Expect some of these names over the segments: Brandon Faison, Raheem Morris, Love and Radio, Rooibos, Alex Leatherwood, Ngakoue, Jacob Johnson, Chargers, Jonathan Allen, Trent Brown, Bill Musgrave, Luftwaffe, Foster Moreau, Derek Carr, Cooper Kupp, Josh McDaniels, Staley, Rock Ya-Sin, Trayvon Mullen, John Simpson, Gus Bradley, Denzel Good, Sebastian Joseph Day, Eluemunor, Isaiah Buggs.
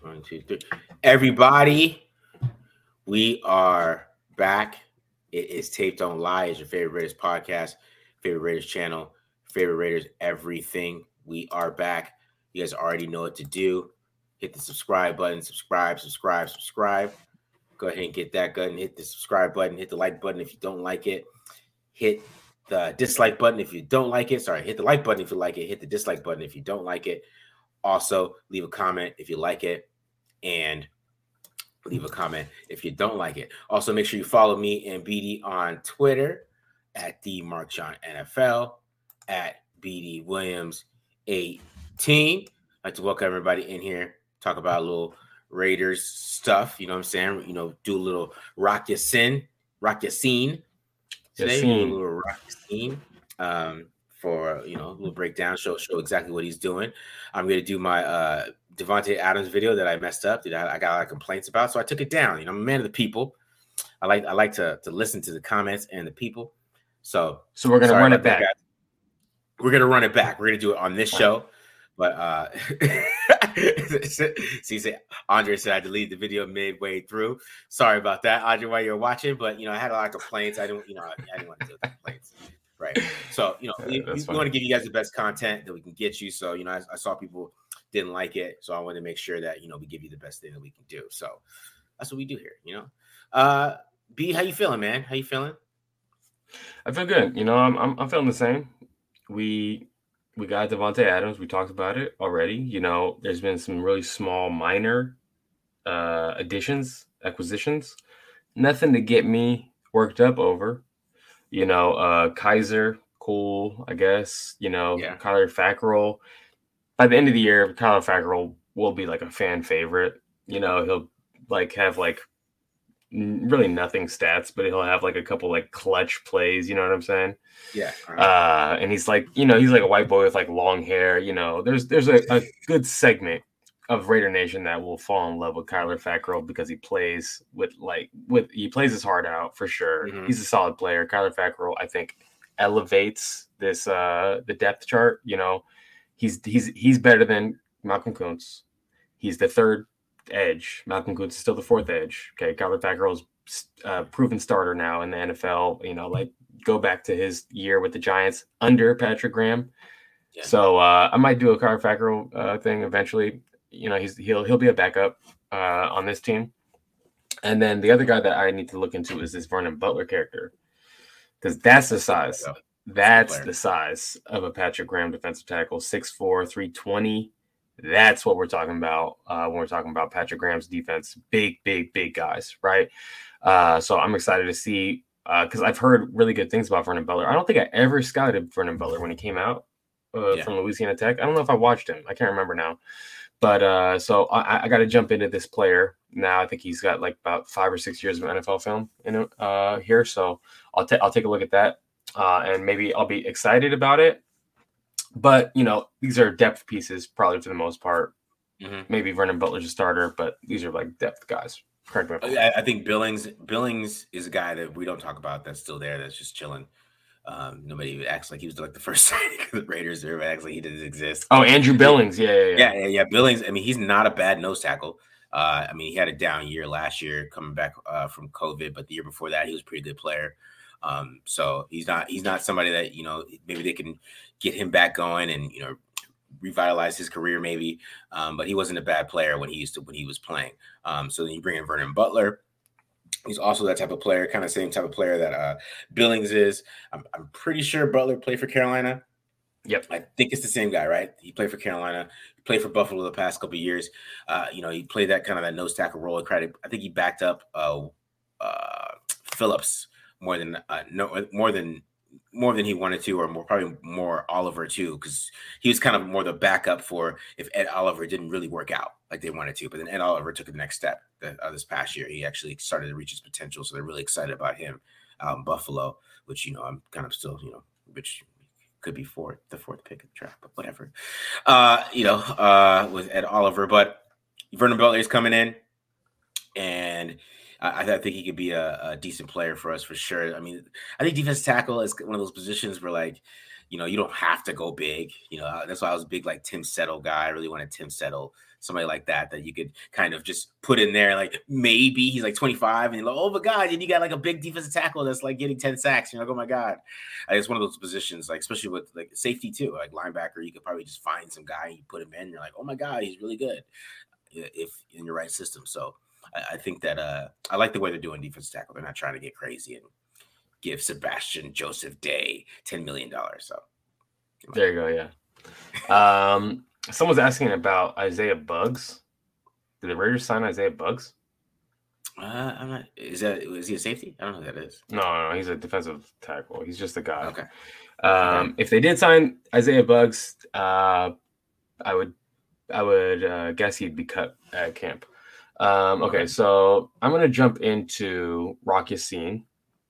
1, 2, 3. Everybody, we are back. It is Tape Don't Lie. It's your favorite Raiders podcast, favorite Raiders channel, favorite Raiders everything. We are back. You guys already know what to do. Hit the subscribe button. Subscribe. Go ahead and get that button. Hit the subscribe button. Hit the like button if you don't like it. Hit the dislike button if you don't like it. Sorry, hit the like button if you like it. Hit the dislike button if you don't like it. Also, leave a comment if you like it. And leave a comment if you don't like it. Also, make sure you follow me and BD on Twitter at TheMarkJohnNFL, at BDWilliams18. I'd like to welcome everybody in here. Talk about a little Raiders stuff, you know what I'm saying? You know, do a little Rock Ya-Sin, Rock Ya-Sin. Today, do a little Rock Ya-Sin for, you know, a little breakdown, show exactly what he's doing. I'm going to do my Davante Adams video that I messed up, that I got a lot of complaints about, so I took it down. You know, I'm a man of the people. I like to listen to the comments and the people. So we're going to run it back. We're going to run it back. We're going to do it on this show. But see, so Andre said I deleted the video midway through. Sorry about that, Andre, while you're watching. But you know, I had a lot of complaints. I didn't want to deal with complaints, right? So you know, we want to give you guys the best content that we can get you. So you know, I saw people didn't like it, so I wanted to make sure that you know we give you the best thing that we can do. So that's what we do here, you know. B, how you feeling, man? How you feeling? I feel good. You know, I'm feeling the same. We got Davante Adams. We talked about it already. You know, there's been some really small, minor acquisitions. Nothing to get me worked up over. You know, Kaiser, cool, I guess. You know, yeah. Kyler Fackrell. By the end of the year, Kyler Fackrell will be like a fan favorite. You know, he'll like have like really nothing stats, but he'll have like a couple like clutch plays, you know what I'm saying? Yeah. And he's like, you know, he's like a white boy with like long hair, you know. There's a good segment of Raider Nation that will fall in love with Kyler Fackrell because he plays he plays his heart out for sure. Mm-hmm. He's a solid player. Kyler Fackrell, I think, elevates this the depth chart, you know. He's better than Malcolm Kuntz. He's the third edge. Malcolm Kuntz is still the fourth edge. Okay, Kyler Fackrell's proven starter now in the NFL. You know, like go back to his year with the Giants under Patrick Graham. Yeah. So I might do a Kyler Fackrell thing eventually. You know, he'll be a backup on this team. And then the other guy that I need to look into is this Vernon Butler character, because that's the size. That's the size of a Patrick Graham defensive tackle, 6'4", 320. That's what we're talking about when we're talking about Patrick Graham's defense. Big guys, right? So I'm excited to see because I've heard really good things about Vernon Butler. I don't think I ever scouted Vernon Butler when he came out from Louisiana Tech. I don't know if I watched him. I can't remember now. But so I got to jump into this player now. I think he's got like about 5 or 6 years of NFL film in here. So I'll take a look at that and maybe I'll be excited about it. But, you know, these are depth pieces probably for the most part. Mm-hmm. Maybe Vernon Butler's a starter, but these are like depth guys. Correct me. I think Billings is a guy that we don't talk about that's still there, that's just chilling. Nobody even acts like he was like the first signing of the Raiders. Everybody acts like he didn't exist. Oh, Andrew Billings. Yeah. Billings, I mean, he's not a bad nose tackle. I mean, he had a down year last year coming back from COVID, but the year before that, he was a pretty good player. So he's not somebody that, you know, maybe they can get him back going and, you know, revitalize his career maybe. But he wasn't a bad player when he was playing. So then you bring in Vernon Butler. He's also that type of player, kind of same type of player that Billings is. I'm pretty sure Butler played for Carolina. Yep. I think it's the same guy, right? He played for Carolina, he played for Buffalo the past couple of years. You know, he played that kind of that nose tackle role. I think he backed up Phillips. More than more than he wanted to, or more, probably more Oliver too, because he was kind of more the backup for if Ed Oliver didn't really work out like they wanted to. But then Ed Oliver took the next step this past year. He actually started to reach his potential, so they're really excited about him out in Buffalo, which, you know, I'm kind of still, you know, which could be the fourth pick of the draft, but whatever, with Ed Oliver. But Vernon Butler is coming in, and I think he could be a decent player for us for sure. I mean, I think defensive tackle is one of those positions where, like, you know, you don't have to go big. You know, that's why I was a big, like, Tim Settle guy. I really wanted Tim Settle, somebody like that you could kind of just put in there. Like, maybe he's like 25 and you're like, oh my God, and you got like a big defensive tackle that's like getting 10 sacks. You're like, oh my God. It's one of those positions, like, especially with like safety too, like linebacker, you could probably just find some guy and you put him in. You're like, oh my God, he's really good if in your right system. So I think that I like the way they're doing defensive tackle. They're not trying to get crazy and give Sebastian Joseph Day $10 million. So there you go. Yeah. Someone's asking about Isaiah Buggs. Did the Raiders sign Isaiah Buggs? I'm not. Is he a safety? I don't know who that is. No, he's a defensive tackle. He's just a guy. Okay. If they did sign Isaiah Buggs, I would guess he'd be cut at camp. Okay, so I'm going to jump into Rock Ya-Sin,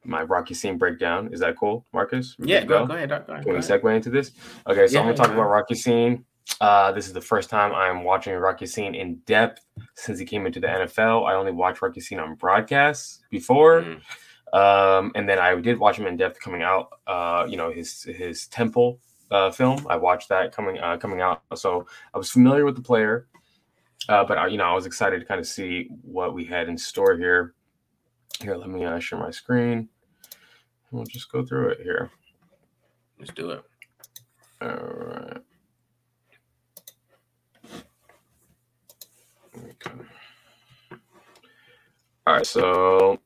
my Rock Ya-Sin breakdown. Is that cool, Marcus? Yeah, go ahead. Can we segue into this? Okay, so I'm going to talk about Rock Ya-Sin. This is the first time I'm watching Rock Ya-Sin in depth since he came into the NFL. I only watched Rock Ya-Sin on broadcasts before. And then I did watch him in depth coming out, his Temple film. I watched that coming out. So I was familiar with the player. But I was excited to kind of see what we had in store here. Here, let me share my screen. We'll just go through it here. Let's do it. All right. Okay. All right. So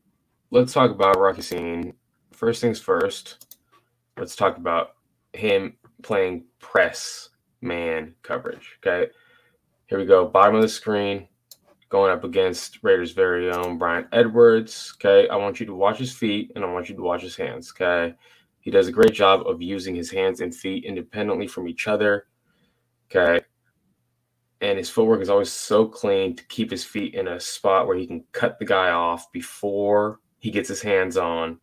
let's talk about Rock Ya-Sin. First things first. Let's talk about him playing press man coverage. Okay. Here we go, bottom of the screen, going up against Raiders' very own Bryan Edwards, okay? I want you to watch his feet, and I want you to watch his hands, okay? He does a great job of using his hands and feet independently from each other, okay? And his footwork is always so clean to keep his feet in a spot where he can cut the guy off before he gets his hands on.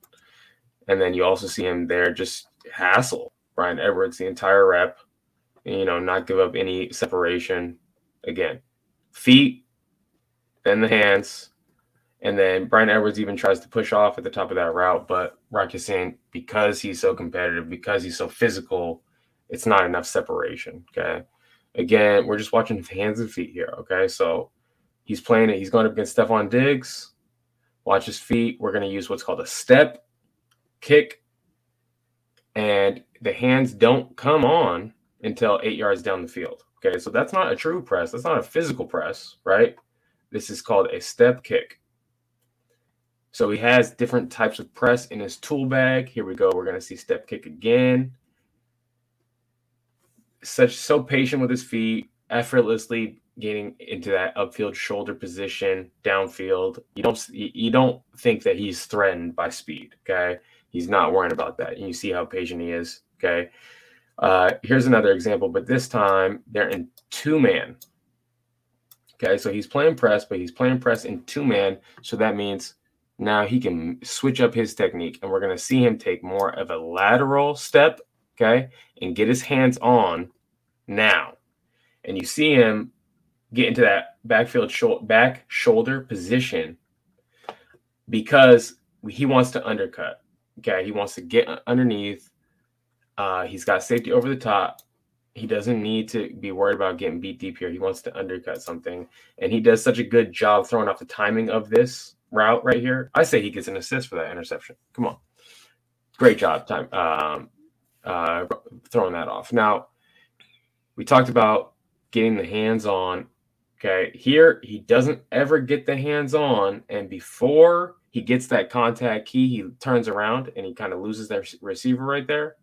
And then you also see him there just hassle Bryan Edwards the entire rep, and, you know, not give up any separation. Again, feet, then the hands, and then Bryan Edwards even tries to push off at the top of that route. But Rock Ya-Sin, because he's so competitive, because he's so physical, it's not enough separation, okay? Again, we're just watching hands and feet here, okay? So he's playing it. He's going up against Stephon Diggs. Watch his feet. We're going to use what's called a step, kick, and the hands don't come on until 8 yards down the field. Okay, so that's not a true press. That's not a physical press, right? This is called a step kick. So he has different types of press in his tool bag. Here we go. We're going to see step kick again. So patient with his feet, effortlessly getting into that upfield shoulder position, downfield. You don't think that he's threatened by speed, okay? He's not worrying about that. And you see how patient he is, okay? Here's another example, but this time they're in two-man. Okay, so he's playing press, but he's playing press in two-man, so that means now he can switch up his technique, and we're going to see him take more of a lateral step, okay, and get his hands on now. And you see him get into that back shoulder position because he wants to undercut, okay? He wants to get underneath. He's got safety over the top. He doesn't need to be worried about getting beat deep here. He wants to undercut something. And he does such a good job throwing off the timing of this route right here. I say he gets an assist for that interception. Come on. Great job throwing that off. Now, we talked about getting the hands on. Okay, here he doesn't ever get the hands on. And before he gets that contact key, he turns around and he kind of loses their receiver right there.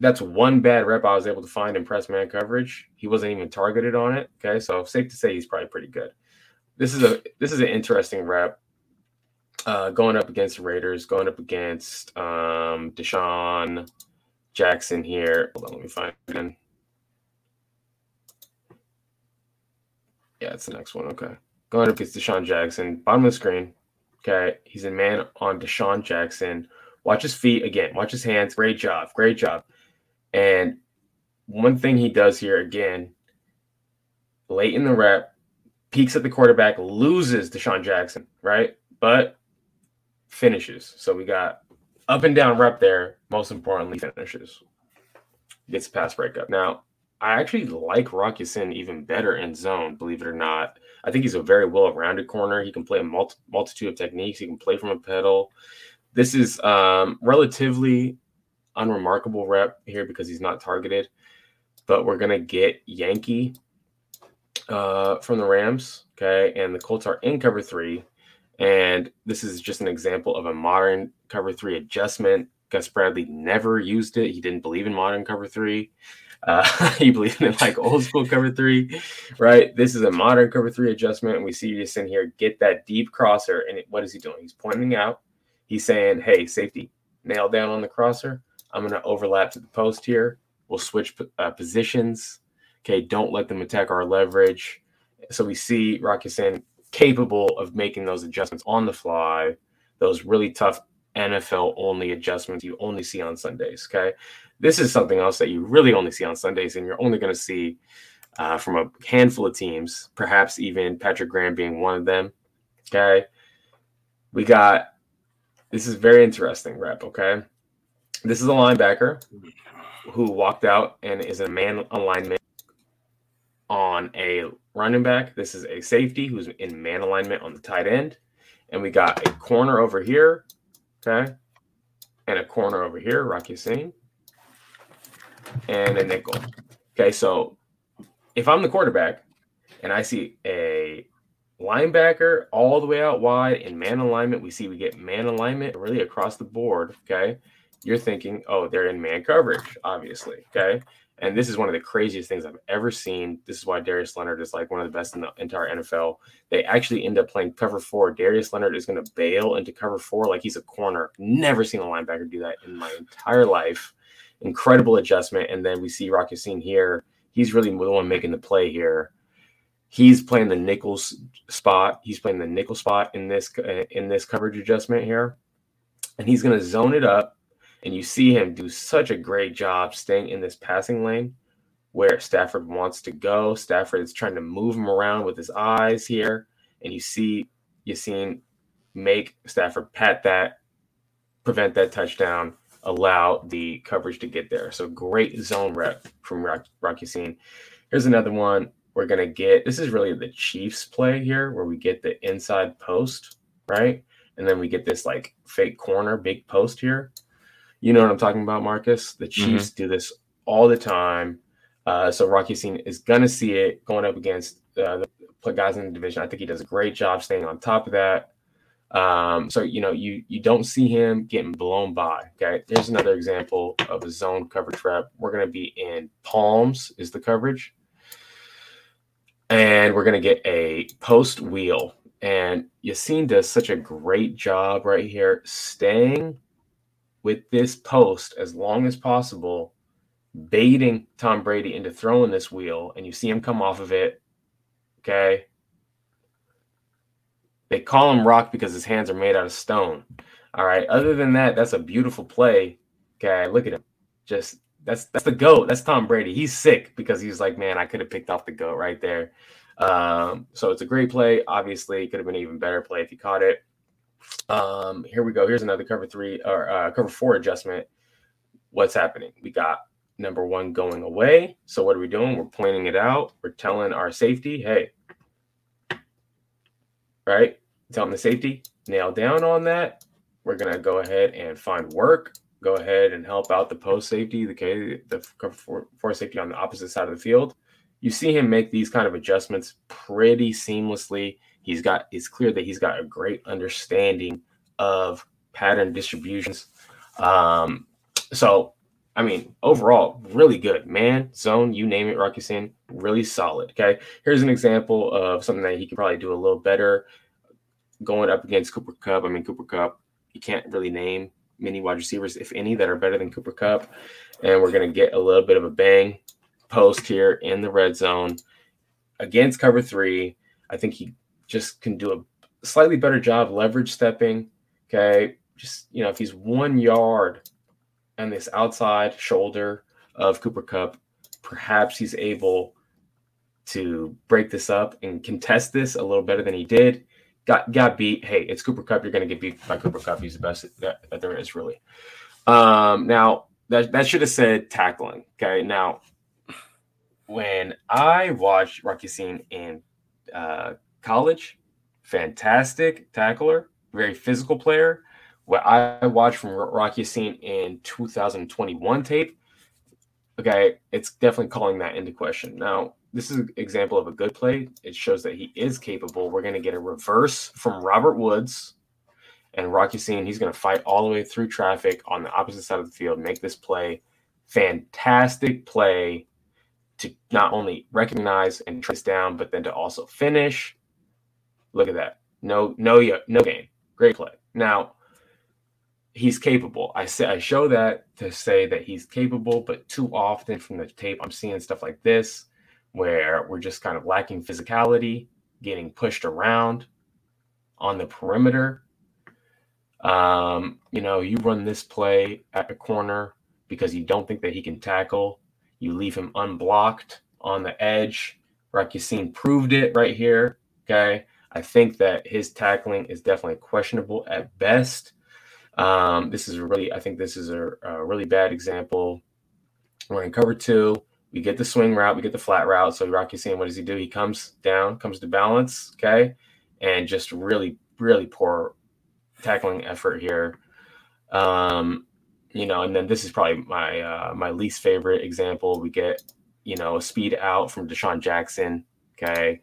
That's one bad rep I was able to find in press man coverage. He wasn't even targeted on it. Okay, so safe to say he's probably pretty good. This is an interesting rep. Going up against the Raiders, going up against DeSean Jackson here. Hold on, let me find him. Yeah, it's the next one. Okay. Going up against DeSean Jackson. Bottom of the screen. Okay. He's in man on DeSean Jackson. Watch his feet again. Watch his hands. Great job. Great job. And one thing he does here again, late in the rep, peeks at the quarterback, loses DeSean Jackson, right? But finishes. So we got up and down rep there. Most importantly, finishes. Gets a pass breakup. Now, I actually like Rock Ya-Sin even better in zone, believe it or not. I think he's a very well-rounded corner. He can play a multitude of techniques. He can play from a pedal. This is relatively unremarkable rep here because he's not targeted. But we're going to get Yankee from the Rams, okay? And the Colts are in cover three. And this is just an example of a modern cover three adjustment. Gus Bradley never used it. He didn't believe in modern cover three. He believed in like old school cover three, right? This is a modern cover three adjustment. And we see you just in here, get that deep crosser. And what is he doing? He's pointing out. He's saying, hey, safety, nail down on the crosser. I'm going to overlap to the post here. We'll switch positions. Okay, don't let them attack our leverage. So we see Rock Ya-Sin capable of making those adjustments on the fly, those really tough NFL-only adjustments you only see on Sundays, okay? This is something else that you really only see on Sundays, and you're only going to see from a handful of teams, perhaps even Patrick Graham being one of them, okay? We got – this is very interesting rep, okay? This is a linebacker who walked out and is a man alignment on a running back. This is a safety who's in man alignment on the tight end. And we got a corner over here, okay, and a corner over here, Rock Ya-Sin, and a nickel. Okay, so if I'm the quarterback and I see a linebacker all the way out wide in man alignment, we get man alignment really across the board, okay? You're thinking, oh, they're in man coverage, obviously, okay? And this is one of the craziest things I've ever seen. This is why Darius Leonard is like one of the best in the entire NFL. They actually end up playing cover four. Darius Leonard is going to bail into cover four like he's a corner. Never seen a linebacker do that in my entire life. Incredible adjustment. And then we see Rock Ya-Sin here. He's really the one making the play here. He's playing the nickel spot. He's playing the nickel spot in this coverage adjustment here. And he's going to zone it up. And you see him do such a great job staying in this passing lane where Stafford wants to go. Stafford is trying to move him around with his eyes here. And you see Ya-Sin make Stafford pat that, prevent that touchdown, allow the coverage to get there. So great zone rep from Rock Ya-Sin. Here's another one we're going to get. This is really the Chiefs play here where we get the inside post, right? And then we get this like fake corner, big post here. You know what I'm talking about, Marcus? The Chiefs do this all the time. So Rock Ya-Sin is going to see it going up against the guys in the division. I think he does a great job staying on top of that. So, you know, you don't see him getting blown by. Okay, here's another example of a zone coverage rep. We're going to be in palms is the coverage. And we're going to get a post wheel. And Ya-Sin does such a great job right here staying with this post as long as possible, baiting Tom Brady into throwing this wheel, and you see him come off of it, okay? They call him Rock because his hands are made out of stone, all right? Other than that, that's a beautiful play, okay? Look at him. Just that's the GOAT. That's Tom Brady. He's sick because he's like, man, I could have picked off the GOAT right there. So it's a great play. Obviously, it could have been an even better play if he caught it. Here we go. Here's another cover three or cover four adjustment. What's happening? We got number one going away. So what are we doing? We're pointing it out. We're telling our safety, hey, right? Telling the safety, nail down on that. We're going to go ahead and find work. Go ahead and help out the post safety, the cover four safety on the opposite side of the field. You see him make these kind of adjustments pretty seamlessly. It's clear that he's got a great understanding of pattern distributions. So, I mean, overall, really good. Man, zone, you name it, Rock Ya-Sin, really solid, okay? Here's an example of something that he could probably do a little better. going up against Cooper Kupp. I mean, Cooper Kupp, you can't really name many wide receivers, if any, that are better than Cooper Kupp. And we're going to get a little bit of a bang post here in the red zone against cover three. I think he just can do a slightly better job leverage stepping. Okay. Just, you know, if he's 1 yard on this outside shoulder of Cooper Kupp, perhaps he's able to break this up and contest this a little better than he did. Got beat. Hey, it's Cooper Kupp. You're going to get beat by Cooper Kupp. He's the best that there is, really. Now, that should have said tackling. Okay, now, when I watched Rock Ya-Sin in college, fantastic tackler, very physical player. What I watched from Rock Ya-Sin in 2021 tape, okay, it's definitely calling that into question. Now, this is an example of a good play. It shows that he is capable. We're going to get a reverse from Robert Woods, and Rock Ya-Sin, he's going to fight all the way through traffic on the opposite side of the field, make this play. Fantastic play to not only recognize and trace down, but then to also finish. Look at that. No game. Great play. Now, he's capable. I show that to say that he's capable, but too often from the tape, I'm seeing stuff like this, where we're just kind of lacking physicality, getting pushed around on the perimeter. You know, you run this play at the corner because you don't think that he can tackle. You leave him unblocked on the edge. Rock Ya-Sin proved it right here, okay? I think that his tackling is definitely questionable at best. I think this is a really bad example. We're in cover two. We get the swing route. We get the flat route. So Rock Ya-Sin, what does he do? He comes down, comes to balance, okay? And just really, really poor tackling effort here. You know, and then this is probably my my least favorite example. We get, you know, a speed out from DeSean Jackson, okay?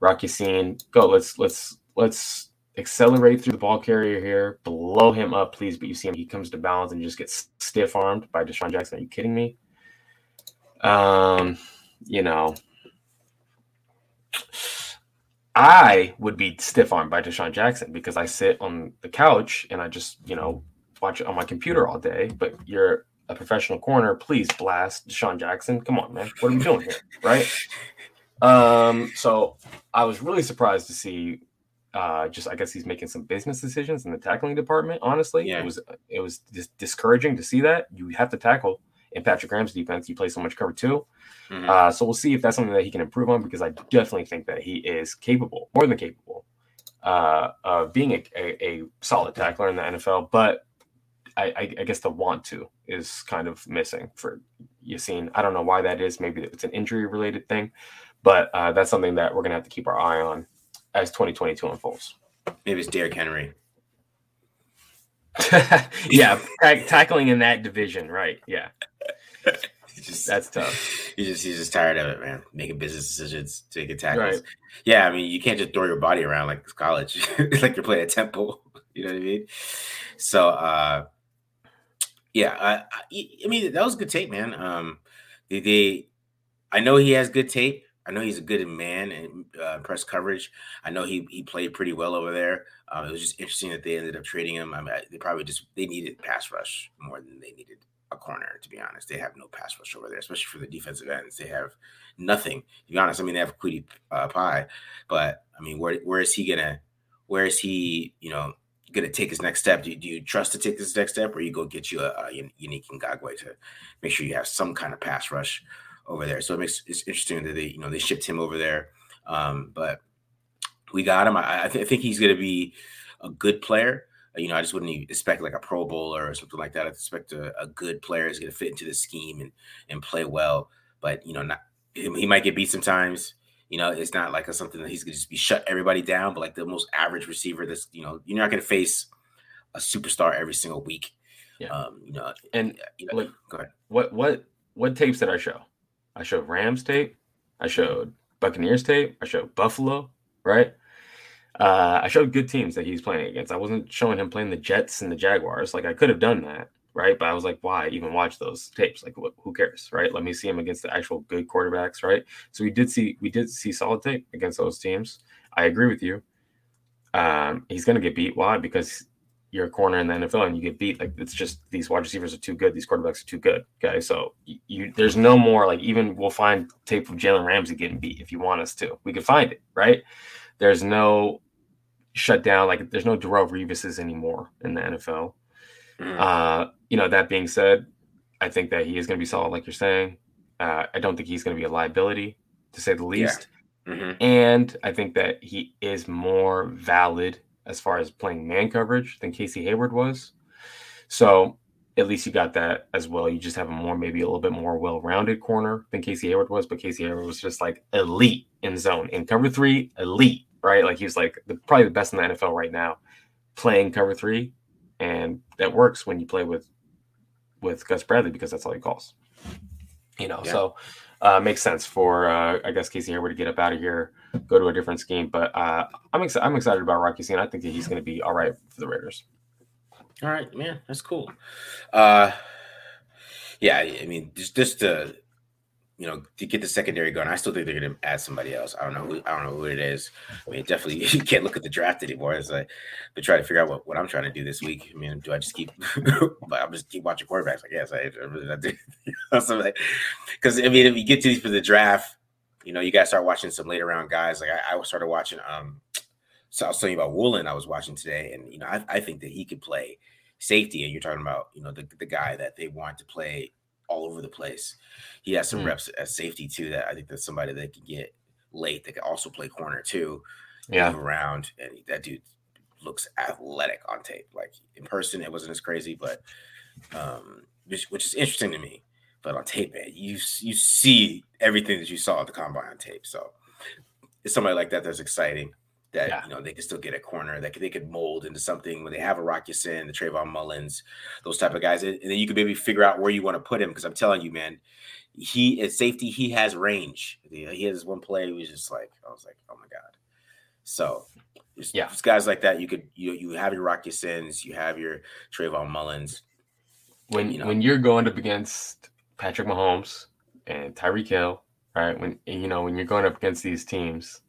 Rock Ya-Sin, go. Let's accelerate through the ball carrier here. Blow him up, please. But you see him, he comes to balance and just gets stiff-armed by DeSean Jackson. Are you kidding me? You know, I would be stiff-armed by DeSean Jackson because I sit on the couch and I just, you know, watch it on my computer all day. But you're a professional corner. Please blast DeSean Jackson. Come on, man. What are we doing here, right? So I was really surprised to see I guess he's making some business decisions in the tackling department, honestly. Yeah. It was just discouraging to see that. You have to tackle. In Patrick Graham's defense, you play so much cover two. Mm-hmm. So we'll see if that's something that he can improve on, because I definitely think that he is capable, more than capable, of being a solid tackler in the NFL. But I guess the want to is kind of missing for Ya-Sin. I don't know why that is. Maybe it's an injury-related thing. But that's something that we're going to have to keep our eye on as 2022 unfolds. Maybe it's Derrick Henry. Yeah, tackling in that division, right? Yeah. That's tough. He's just tired of it, man. Making business decisions, taking tackles. Right. Yeah, I mean, you can't just throw your body around like it's college, like you're playing at Temple. You know what I mean? So, I mean, that was good tape, man. I know he has good tape. I know he's a good man in press coverage. I know he played pretty well over there. It was just interesting that they ended up trading him. I mean, they needed pass rush more than they needed a corner, to be honest. They have no pass rush over there, especially for the defensive ends. They have nothing, to be honest. I mean, they have Kwity Paye, but I mean, where is he gonna take his next step? Do you trust to take this next step, or you go get you a unique Ngakoue to make sure you have some kind of pass rush over there? So it's interesting that they shipped him over there, but we got him. I think he's going to be a good player. I just wouldn't expect like a Pro Bowler or something like that. I expect a good player is going to fit into the scheme and play well. But he might get beat sometimes. It's not like something that he's going to just be shut everybody down. But like the most average receiver, that's you're not going to face a superstar every single week. Yeah. Go ahead. What tapes did I show? I showed Rams tape. I showed Buccaneers tape. I showed Buffalo, right? I showed good teams that he's playing against. I wasn't showing him playing the Jets and the Jaguars. Like, I could have done that, right? But I was like, why even watch those tapes? Like, who cares, right? Let me see him against the actual good quarterbacks, right? So we did see solid tape against those teams. I agree with you. He's going to get beat. Why? Because you're a corner in the NFL and you get beat. Like, it's just these wide receivers are too good. These quarterbacks are too good. Okay. So there's no more, like, even we'll find tape of Jalen Ramsey getting beat. If you want us to, we can find it. Right. There's no shutdown. Like, there's no Darrelle Revises anymore in the NFL. That being said, I think that he is going to be solid. Like you're saying, I don't think he's going to be a liability, to say the least. Yeah. Mm-hmm. And I think that he is more valid as far as playing man coverage than Casey Hayward was. So at least you got that as well. You just have a more, maybe a little bit more well-rounded corner than Casey Hayward was, but Casey Hayward was just like elite in zone. In cover three, elite, right? Like, he was like probably the best in the NFL right now playing cover three. And that works when you play with Gus Bradley, because that's all he calls, Yeah. So makes sense for, I guess, Casey Hayward to get up out of here, go to a different scheme. But I'm excited about Rock Ya-Sin. I think that he's going to be all right for the Raiders. All right, man. That's cool. I mean, just to, to get the secondary going, I still think they're going to add somebody else. I don't know who it is. I mean, definitely you can't look at the draft anymore. It's like, but try to figure out what I'm trying to do this week. I mean, do I just keep? But I'm just keep watching quarterbacks. Like, yes, I really not do. Because I mean, if you get to these for the draft, you got to start watching some later round guys. Like I started watching. So I was telling you about Woolen. I was watching today, and I think that he could play safety. And you're talking about the guy that they want to play all over the place. He has some reps at safety too. That I think that's somebody that can get late. That can also play corner too. Yeah, move around, and that dude looks athletic on tape. Like in person, it wasn't as crazy, but which is interesting to me. But on tape, man, you see everything that you saw at the combine on tape. So it's somebody like that that's exciting. That they can still get a corner that they could mold into something when they have a Rock Ya-Sin, the Trayvon Mullins, those type of guys, and then you could maybe figure out where you want to put him. Because I'm telling you, man, he at safety, he has range. He has one play. He was just like, I was like, oh my god. So there's guys like that. You could you have your Rock Ya-Sins, you have your Trayvon Mullins. When you're going up against Patrick Mahomes and Tyreek Hill, right? When you're going up against these teams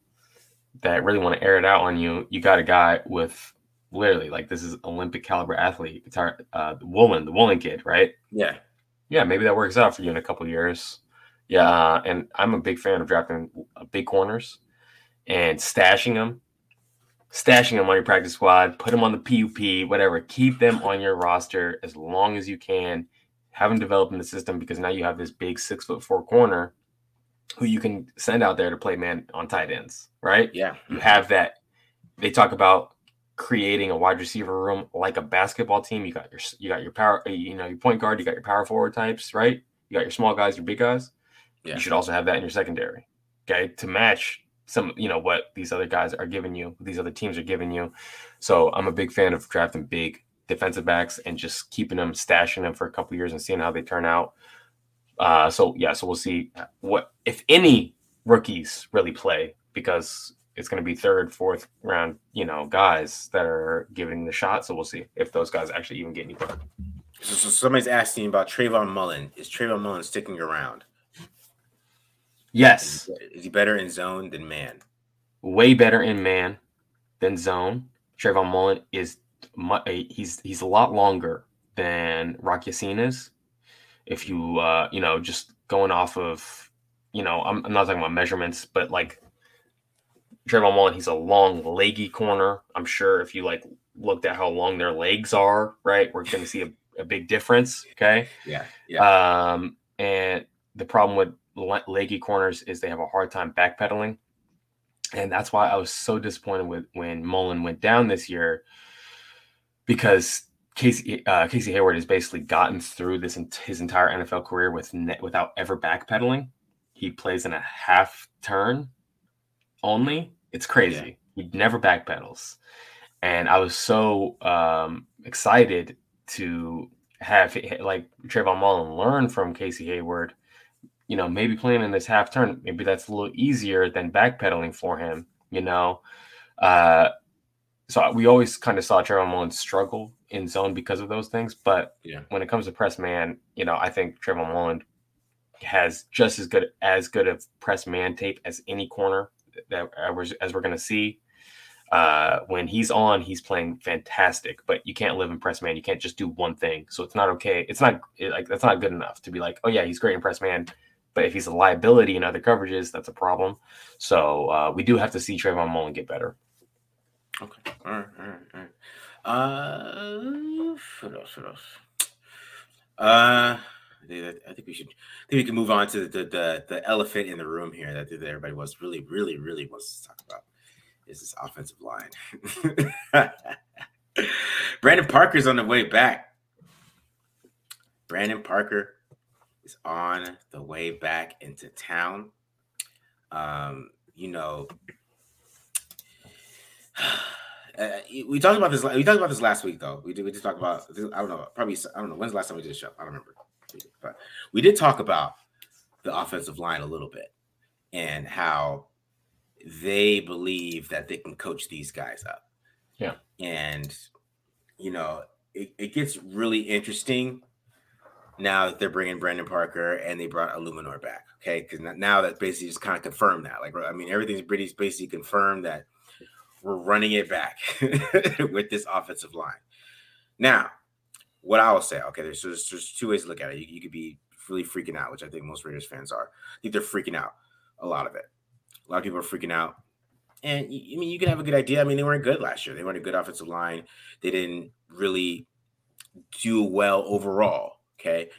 that really want to air it out on you, you got a guy with literally, like, this is Olympic caliber athlete. It's our the Woolen kid, right? Yeah. Yeah, maybe that works out for you in a couple of years. Yeah, and I'm a big fan of drafting big corners and stashing them on your practice squad, put them on the PUP, whatever. Keep them on your roster as long as you can. Have them develop in the system, because now you have this big 6'4" corner who you can send out there to play man on tight ends, right? Yeah. You have that. They talk about creating a wide receiver room like a basketball team. You got your power, your point guard, you got your power forward types, right? You got your small guys, your big guys. Yeah. You should also have that in your secondary, okay, to match some, what these other guys are giving you, these other teams are giving you. So I'm a big fan of drafting big defensive backs and just keeping them, stashing them for a couple of years and seeing how they turn out. So we'll see what, if any, rookies really play, because it's going to be third, fourth round, guys that are giving the shot. So we'll see if those guys actually even get any play. So somebody's asking about Trayvon Mullen. Is Trayvon Mullen sticking around? Yes. Is he better in zone than man? Way better in man than zone. Trayvon Mullen is he's a lot longer than Rock Ya-Sin is. If you, just going off of, I'm not talking about measurements, but like Trayvon Mullen, he's a long, leggy corner. I'm sure if you looked at how long their legs are, right, we're going to see a big difference. Okay. Yeah. And the problem with leggy corners is they have a hard time backpedaling. And that's why I was so disappointed when Mullen went down this year, because Casey Hayward has basically gotten through this his entire NFL career without ever backpedaling. He plays in a half turn only. It's crazy. Yeah. He never backpedals. And I was so excited to have Trayvon Mullen learn from Casey Hayward. Maybe playing in this half turn, maybe that's a little easier than backpedaling for him. So we always kind of saw Trayvon Mullen struggle in zone because of those things. But when it comes to press man, I think Trayvon Mullen has just as good of press man tape as any corner that we're going to see. When he's on, he's playing fantastic, but you can't live in press man. You can't just do one thing. So it's not okay. It's not like that's not good enough to be like, oh yeah, he's great in press man. But if he's a liability in other coverages, that's a problem. So we do have to see Trayvon Mullen get better. Okay. All right. What else? I think we can move on to the elephant in the room here that everybody really wants to talk about. Is this offensive line? Brandon Parker is on the way back into town. We talked about this. We talked about this last week, though. We just talked about. I don't know. When's the last time we did a show? I don't remember. But we did talk about the offensive line a little bit and how they believe that they can coach these guys up. Yeah. And, it gets really interesting now that they're bringing Brandon Parker and they brought Eluemunor back. Okay. Because now that basically just kind of confirmed that. Everything's basically confirmed that we're running it back with this offensive line. Now, what I will say, okay, there's two ways to look at it. You could be really freaking out, which I think most Raiders fans are. I think they're freaking out a lot of it. A lot of people are freaking out. And, you can have a good idea. They weren't good last year. They weren't a good offensive line. They didn't really do well overall, okay?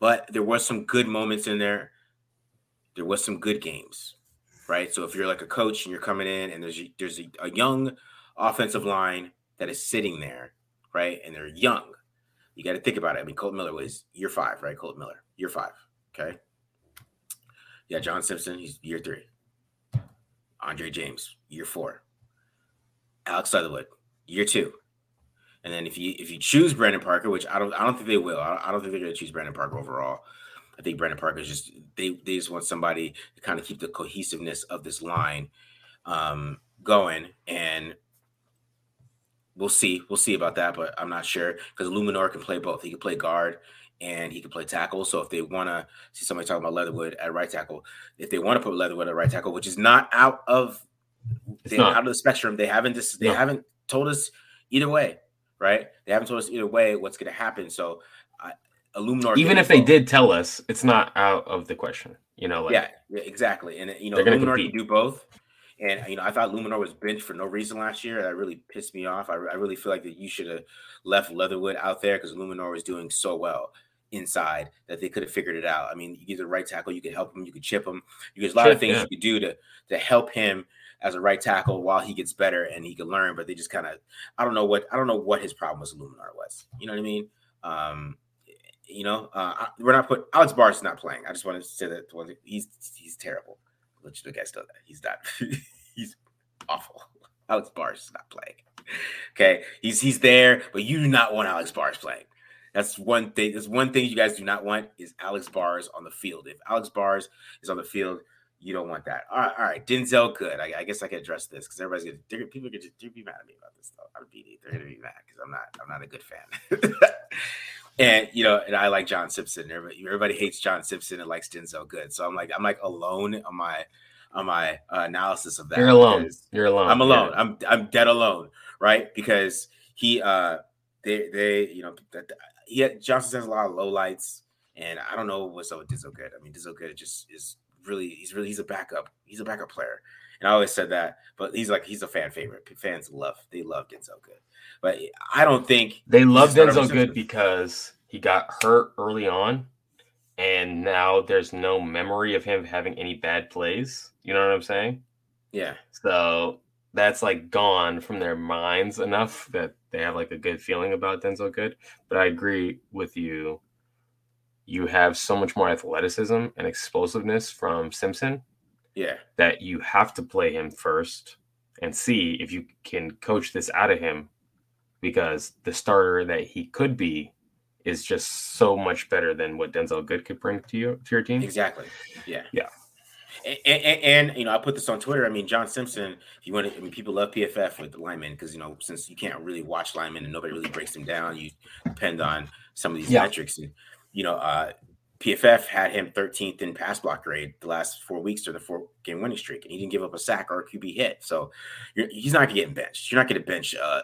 But there was some good moments in there. There was some good games, right? So if you're like a coach and you're coming in and there's a young offensive line that is sitting there, right? And they're young. You got to think about it. Colt Miller was year 5, right? Okay. Yeah, John Simpson, he's year 3. Andre James, year 4. Alex Leatherwood, year 2. And then if you choose Brandon Parker, which I don't think they will. I don't think they're going to choose Brandon Parker overall. I think Brandon Parker is just they just want somebody to kind of keep the cohesiveness of this line going. And We'll see about that, but I'm not sure because Eluemunor can play both. He can play guard and he can play tackle. So if they want to see somebody talking about Leatherwood at right tackle, if they want to put Leatherwood at right tackle, which is not out of the spectrum, they haven't told us either way, right? They haven't told us either way what's going to happen. So Eluemunor, even if they did tell us, it's not out of the question. Exactly. And Eluemunor can do both. And, I thought Eluemunor was benched for no reason last year. That really pissed me off. I really feel like that you should have left Leatherwood out there because Eluemunor was doing so well inside that they could have figured it out. You get the right tackle, you could help him, you could chip him. There's a lot of things you could do to help him as a right tackle while he gets better and he can learn. But they just kind of – I don't know what his problem with Eluemunor was. You know what I mean? We're not putting – Alex Bars is not playing. I just want to say that he's terrible. Which the guys know that he's not. He's awful. Alex Bars is not playing. Okay, he's there, but you do not want Alex Bars playing. That's one thing. That's one thing you guys do not want is Alex Bars on the field. If Alex Bars is on the field, you don't want that. All right. Denzel Good. I guess I can address this because people are gonna be mad at me about this. Though they're gonna be mad because I'm not a good fan. And and I like John Simpson. Everybody hates John Simpson and likes Denzel Good. So I'm like alone on my analysis of that. You're alone. I'm alone. Yeah. I'm dead alone, right? Because Johnson has a lot of lowlights, and I don't know what's up with Denzel Good. Denzel Good just is really he's a backup. He's a backup player, and I always said that. But he's a fan favorite. Fans love Denzel Good. But I don't think they love Denzel Good because he got hurt early on, and now there's no memory of him having any bad plays. You know what I'm saying? Yeah. So that's gone from their minds enough that they have a good feeling about Denzel Good. But I agree with you. You have so much more athleticism and explosiveness from Simpson. Yeah. That you have to play him first and see if you can coach this out of him. Because the starter that he could be is just so much better than what Denzel Good could bring to your team. Exactly. Yeah. Yeah. And I put this on Twitter. John Simpson. If you want to, people love PFF with the linemen because since you can't really watch linemen and nobody really breaks them down, you depend on some of these metrics. And PFF had him 13th in pass block grade the last 4 weeks to the 4-game winning streak, and he didn't give up a sack or a QB hit. So he's not getting benched. You're not going to bench a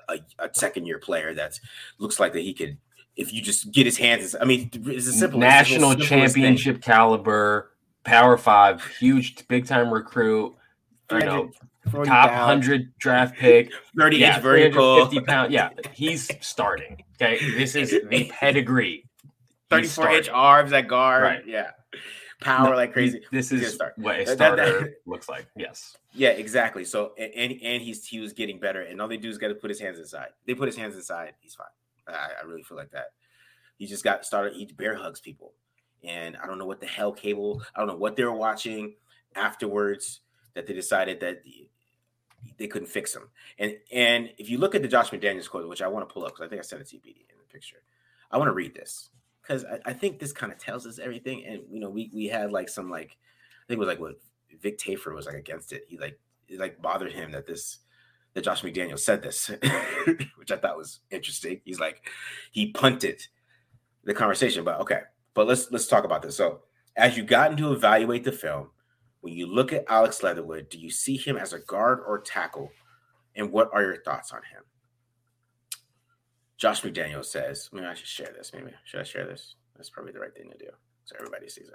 second-year player that looks like that he could, if you just get his hands. I mean, it's a simple national championship thing. Caliber, Power 5, huge, big-time recruit, you know, top 100 draft pick, 30-inch vertical, 50-pound. Yeah, he's starting. Okay, this is the pedigree. 34-inch arms at guard. Right. Yeah. Power like crazy. This is what a starter looks like. Yes. Yeah, exactly. So, and he was getting better. And all they do is got to put his hands inside. They put his hands inside. He's fine. I really feel like that. He just got started. He bear hugs people. And I don't know what the hell Cable, I don't know what they were watching afterwards that they decided that they couldn't fix him. And if you look at the Josh McDaniels quote, which I want to pull up because I think I sent it to BD in the picture. I want to read this, because I think this kind of tells us everything. And, you know, we had like some, like, I think it was like what Vic Tafer was like against it. It bothered him that Josh McDaniels said this, which I thought was interesting. He's like, he punted the conversation, but okay. But let's talk about this. So as you've gotten to evaluate the film, when you look at Alex Leatherwood, do you see him as a guard or tackle? And what are your thoughts on him? Josh McDaniels says, maybe I should share this. Maybe should I share this? That's probably the right thing to do so everybody sees it.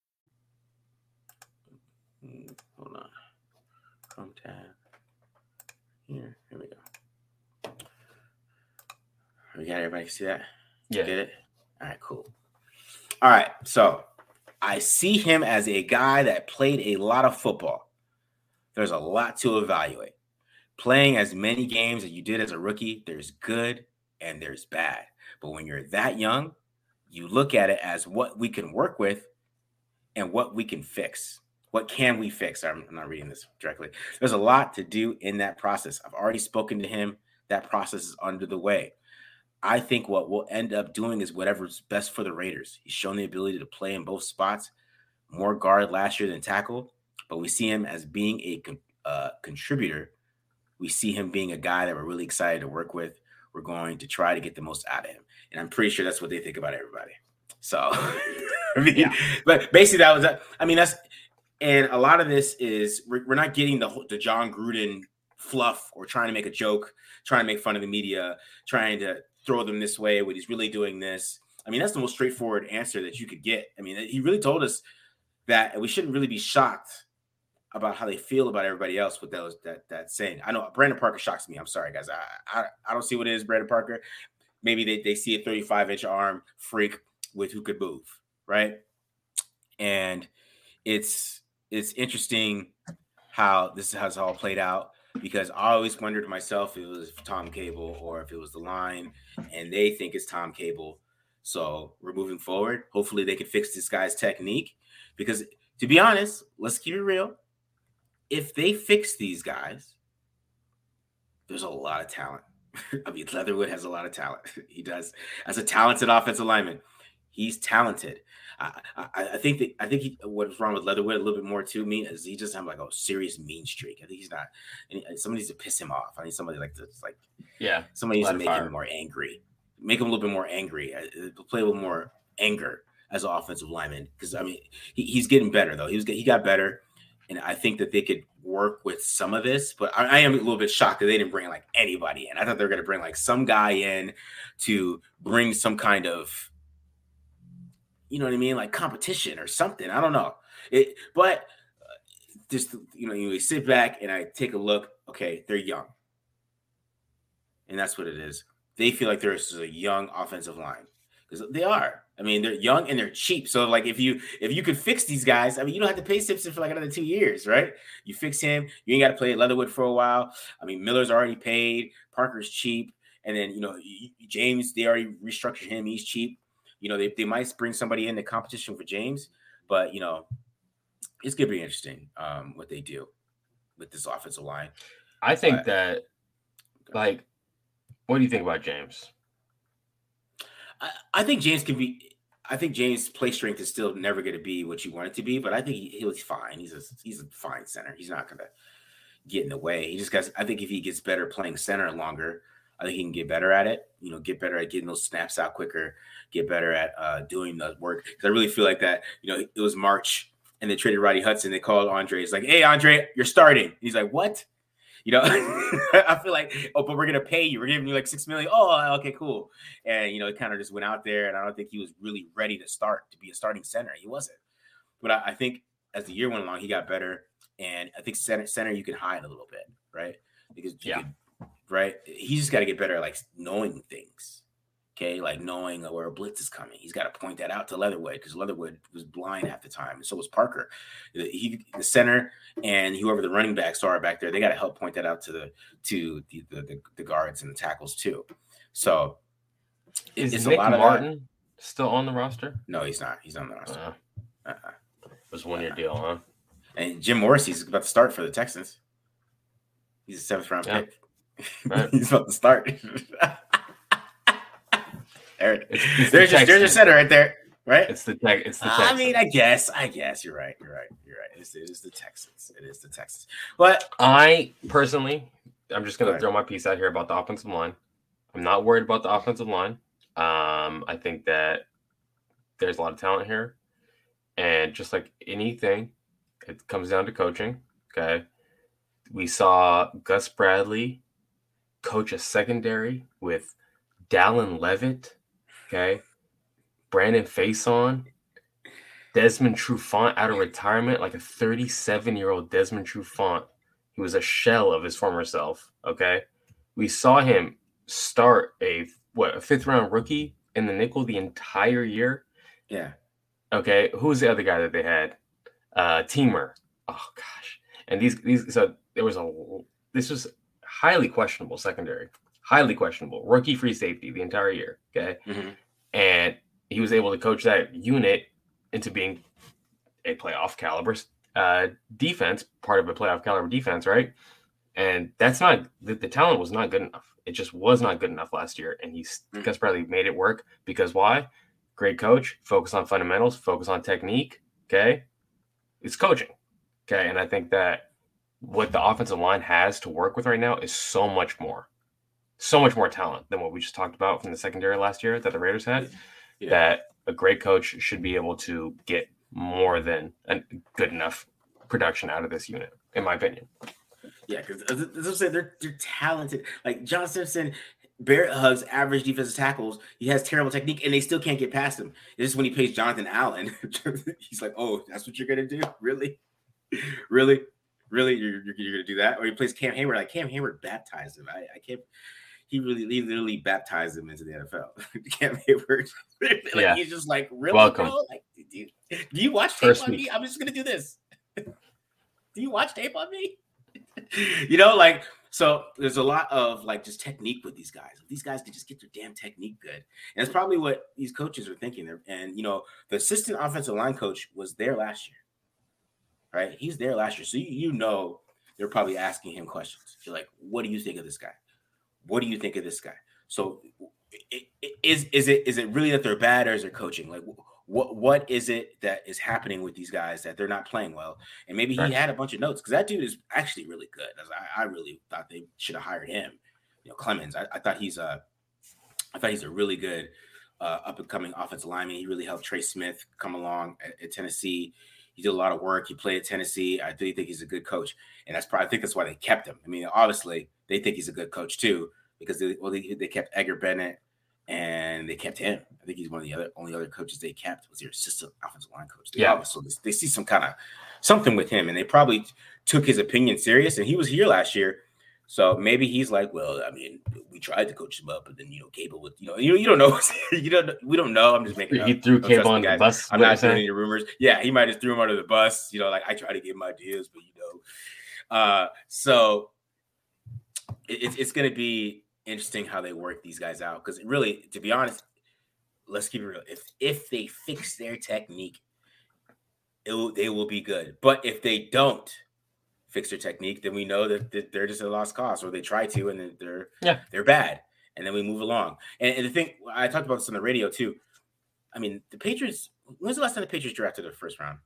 Here we go. We got everybody see that? Yeah. Get it? All right, cool. All right, so I see him as a guy that played a lot of football. There's a lot to evaluate. Playing as many games as you did as a rookie, there's good and there's bad. But when you're that young, you look at it as what we can work with and what we can fix. What can we fix? I'm not reading this directly. There's a lot to do in that process. I've already spoken to him. That process is under the way. I think what we'll end up doing is whatever's best for the Raiders. He's shown the ability to play in both spots, more guard last year than tackle, but we see him as being a contributor. We see him being a guy that we're really excited to work with. We're going to try to get the most out of him. And I'm pretty sure that's what they think about everybody. So, I mean, yeah. But basically that was, I mean, that's, and a lot of this is we're not getting the John Gruden fluff or trying to make a joke, trying to make fun of the media, trying to throw them this way when he's really doing this. I mean, that's the most straightforward answer that you could get. I mean, he really told us that we shouldn't really be shocked about how they feel about everybody else with that saying. I know Brandon Parker shocks me. I'm sorry, guys. I don't see what it is, Brandon Parker. Maybe they see a 35-inch arm freak with who could move, right? And it's interesting how this has all played out, because I always wondered to myself if it was Tom Cable or if it was the line, and they think it's Tom Cable. So we're moving forward. Hopefully they can fix this guy's technique, because to be honest, let's keep it real. If they fix these guys, there's a lot of talent. I mean, Leatherwood has a lot of talent. He does. As a talented offensive lineman, he's talented. I think what's wrong with Leatherwood a little bit more to me is he just have like a serious mean streak. I think he's not. And somebody needs to piss him off. I need somebody like this. Like, yeah, somebody needs to make him a little bit more angry. Play a little more anger as an offensive lineman, because I mean he's getting better though. He got better, and I think that they could work with some of this. But I am a little bit shocked that they didn't bring like anybody in. I thought they were going to bring like some guy in to bring some kind of, you know what I mean? Like competition or something. I don't know. But just, you know, you sit back and I take a look. Okay, they're young. And that's what it is. They feel like there's a young offensive line, because they are. I mean, they're young and they're cheap. So, like, if you could fix these guys, I mean, you don't have to pay Simpson for like another 2 years, right? You fix him. You ain't got to play Leatherwood for a while. I mean, Miller's already paid. Parker's cheap. And then, you know, James, they already restructured him. He's cheap. You know, they might bring somebody in the competition for James, but, you know, it's going to be interesting what they do with this offensive line. I think that, like, what do you think about James? I think James can be – I think James' play strength is still never going to be what you want it to be, but I think he'll be fine. He's a fine center. He's not going to get in the way. He just got – I think if he gets better playing center longer, I think he can get better at it, you know, get better at getting those snaps out quicker, get better at doing the work. Because I really feel like that, you know, it was March and they traded Roddy Hudson. They called Andre. It's like, hey, Andre, you're starting. And he's like, what? You know, I feel like, oh, but we're going to pay you. We're giving you like $6 million. Oh, okay, cool. And, you know, it kind of just went out there, and I don't think he was really ready to start, to be a starting center. He wasn't. But I think as the year went along, he got better. And I think center you can hide a little bit, right? Because right? He just got to get better at, like, knowing things, okay? Like, knowing where a blitz is coming. He's got to point that out to Leatherwood, because Leatherwood was blind half the time, and so was Parker. The center and whoever the running backs are back there, they got to help point that out to the guards and the tackles too. So it's Nick a lot of Martin that. Still on the roster? No, he's not. He's on the roster. It was one-year deal, huh? And Jim Morrissey's about to start for the Texans. He's a seventh-round pick. Right. He's about to start. There's your center right there, right? It's the Texans. I mean, I guess you're right. It is the Texans. But I personally, I'm just gonna throw my piece out here about the offensive line. I'm not worried about the offensive line. I think that there's a lot of talent here, and just like anything, it comes down to coaching. Okay, we saw Gus Bradley coach a secondary with Dallin Leavitt, okay, Brandon Faison, Desmond Trufant out of retirement, like a 37-year-old Desmond Trufant. He was a shell of his former self, okay? We saw him start a fifth-round rookie in the nickel the entire year? Yeah. Okay, who was the other guy that they had? Teamer. Oh, gosh. And these so there was this was highly questionable secondary, highly questionable rookie free safety the entire year. Okay. Mm-hmm. And he was able to coach that unit into being a playoff caliber defense, part of a playoff caliber defense. Right. And that's not the talent was not good enough. It just was not good enough last year. And Gus Bradley made it work because why? Great coach, focus on fundamentals, focus on technique. Okay. It's coaching. Okay. And I think that what the offensive line has to work with right now is so much more talent than what we just talked about from the secondary last year that the Raiders had, that a great coach should be able to get more than a good enough production out of this unit, in my opinion. Yeah, because as I'm saying, they're talented. Like John Simpson bear hugs average defensive tackles. He has terrible technique, and they still can't get past him. It's just when he plays Jonathan Allen, he's like, oh, that's what you're going to do? Really? Really? Really, you're gonna do that? Or he plays Cam Hayward. Like Cam Hayward baptized him. I can't. He literally baptized him into the NFL. Cam Hayward. Like, yeah. He's just like, really? Welcome. Bro? Like, do you watch tape on me? I'm just gonna do this. Do you watch tape on me? You know, like so. There's a lot of like just technique with these guys. These guys can just get their damn technique good, and that's probably what these coaches are thinking. And you know, the assistant offensive line coach was there last year. Right, he's there last year, so you know they're probably asking him questions. You're like, "What do you think of this guy? What do you think of this guy?" So, is it really that they're bad, or is it coaching? Like, what is it that is happening with these guys that they're not playing well? And maybe he had a bunch of notes because that dude is actually really good. I really thought they should have hired him. You know, Clemens. I thought he's a really good up and coming offensive lineman. He really helped Trey Smith come along at Tennessee. He did a lot of work. He played at Tennessee. I do think he's a good coach, and I think that's why they kept him. I mean, obviously, they think he's a good coach too because they kept Edgar Bennett and they kept him. I think he's one of the only other coaches they kept was their assistant offensive line coach. So they see some kind of something with him, and they probably took his opinion serious. And he was here last year, so maybe he's like, well, I mean, we tried to coach him up, but then Cable would, you don't know, we don't know. I'm just making up. He threw Cable on the bus. I'm not saying any rumors. Yeah, he might just threw him under the bus. You know, like I try to give him ideas, but so it's going to be interesting how they work these guys out because really, to be honest, let's keep it real. If they fix their technique, they will be good. But if they don't fix their technique, then we know that they're just a lost cause, or they try to, and they're bad. And then we move along. And the thing, I talked about this on the radio too. I mean, the Patriots, when's the last time the Patriots drafted their first round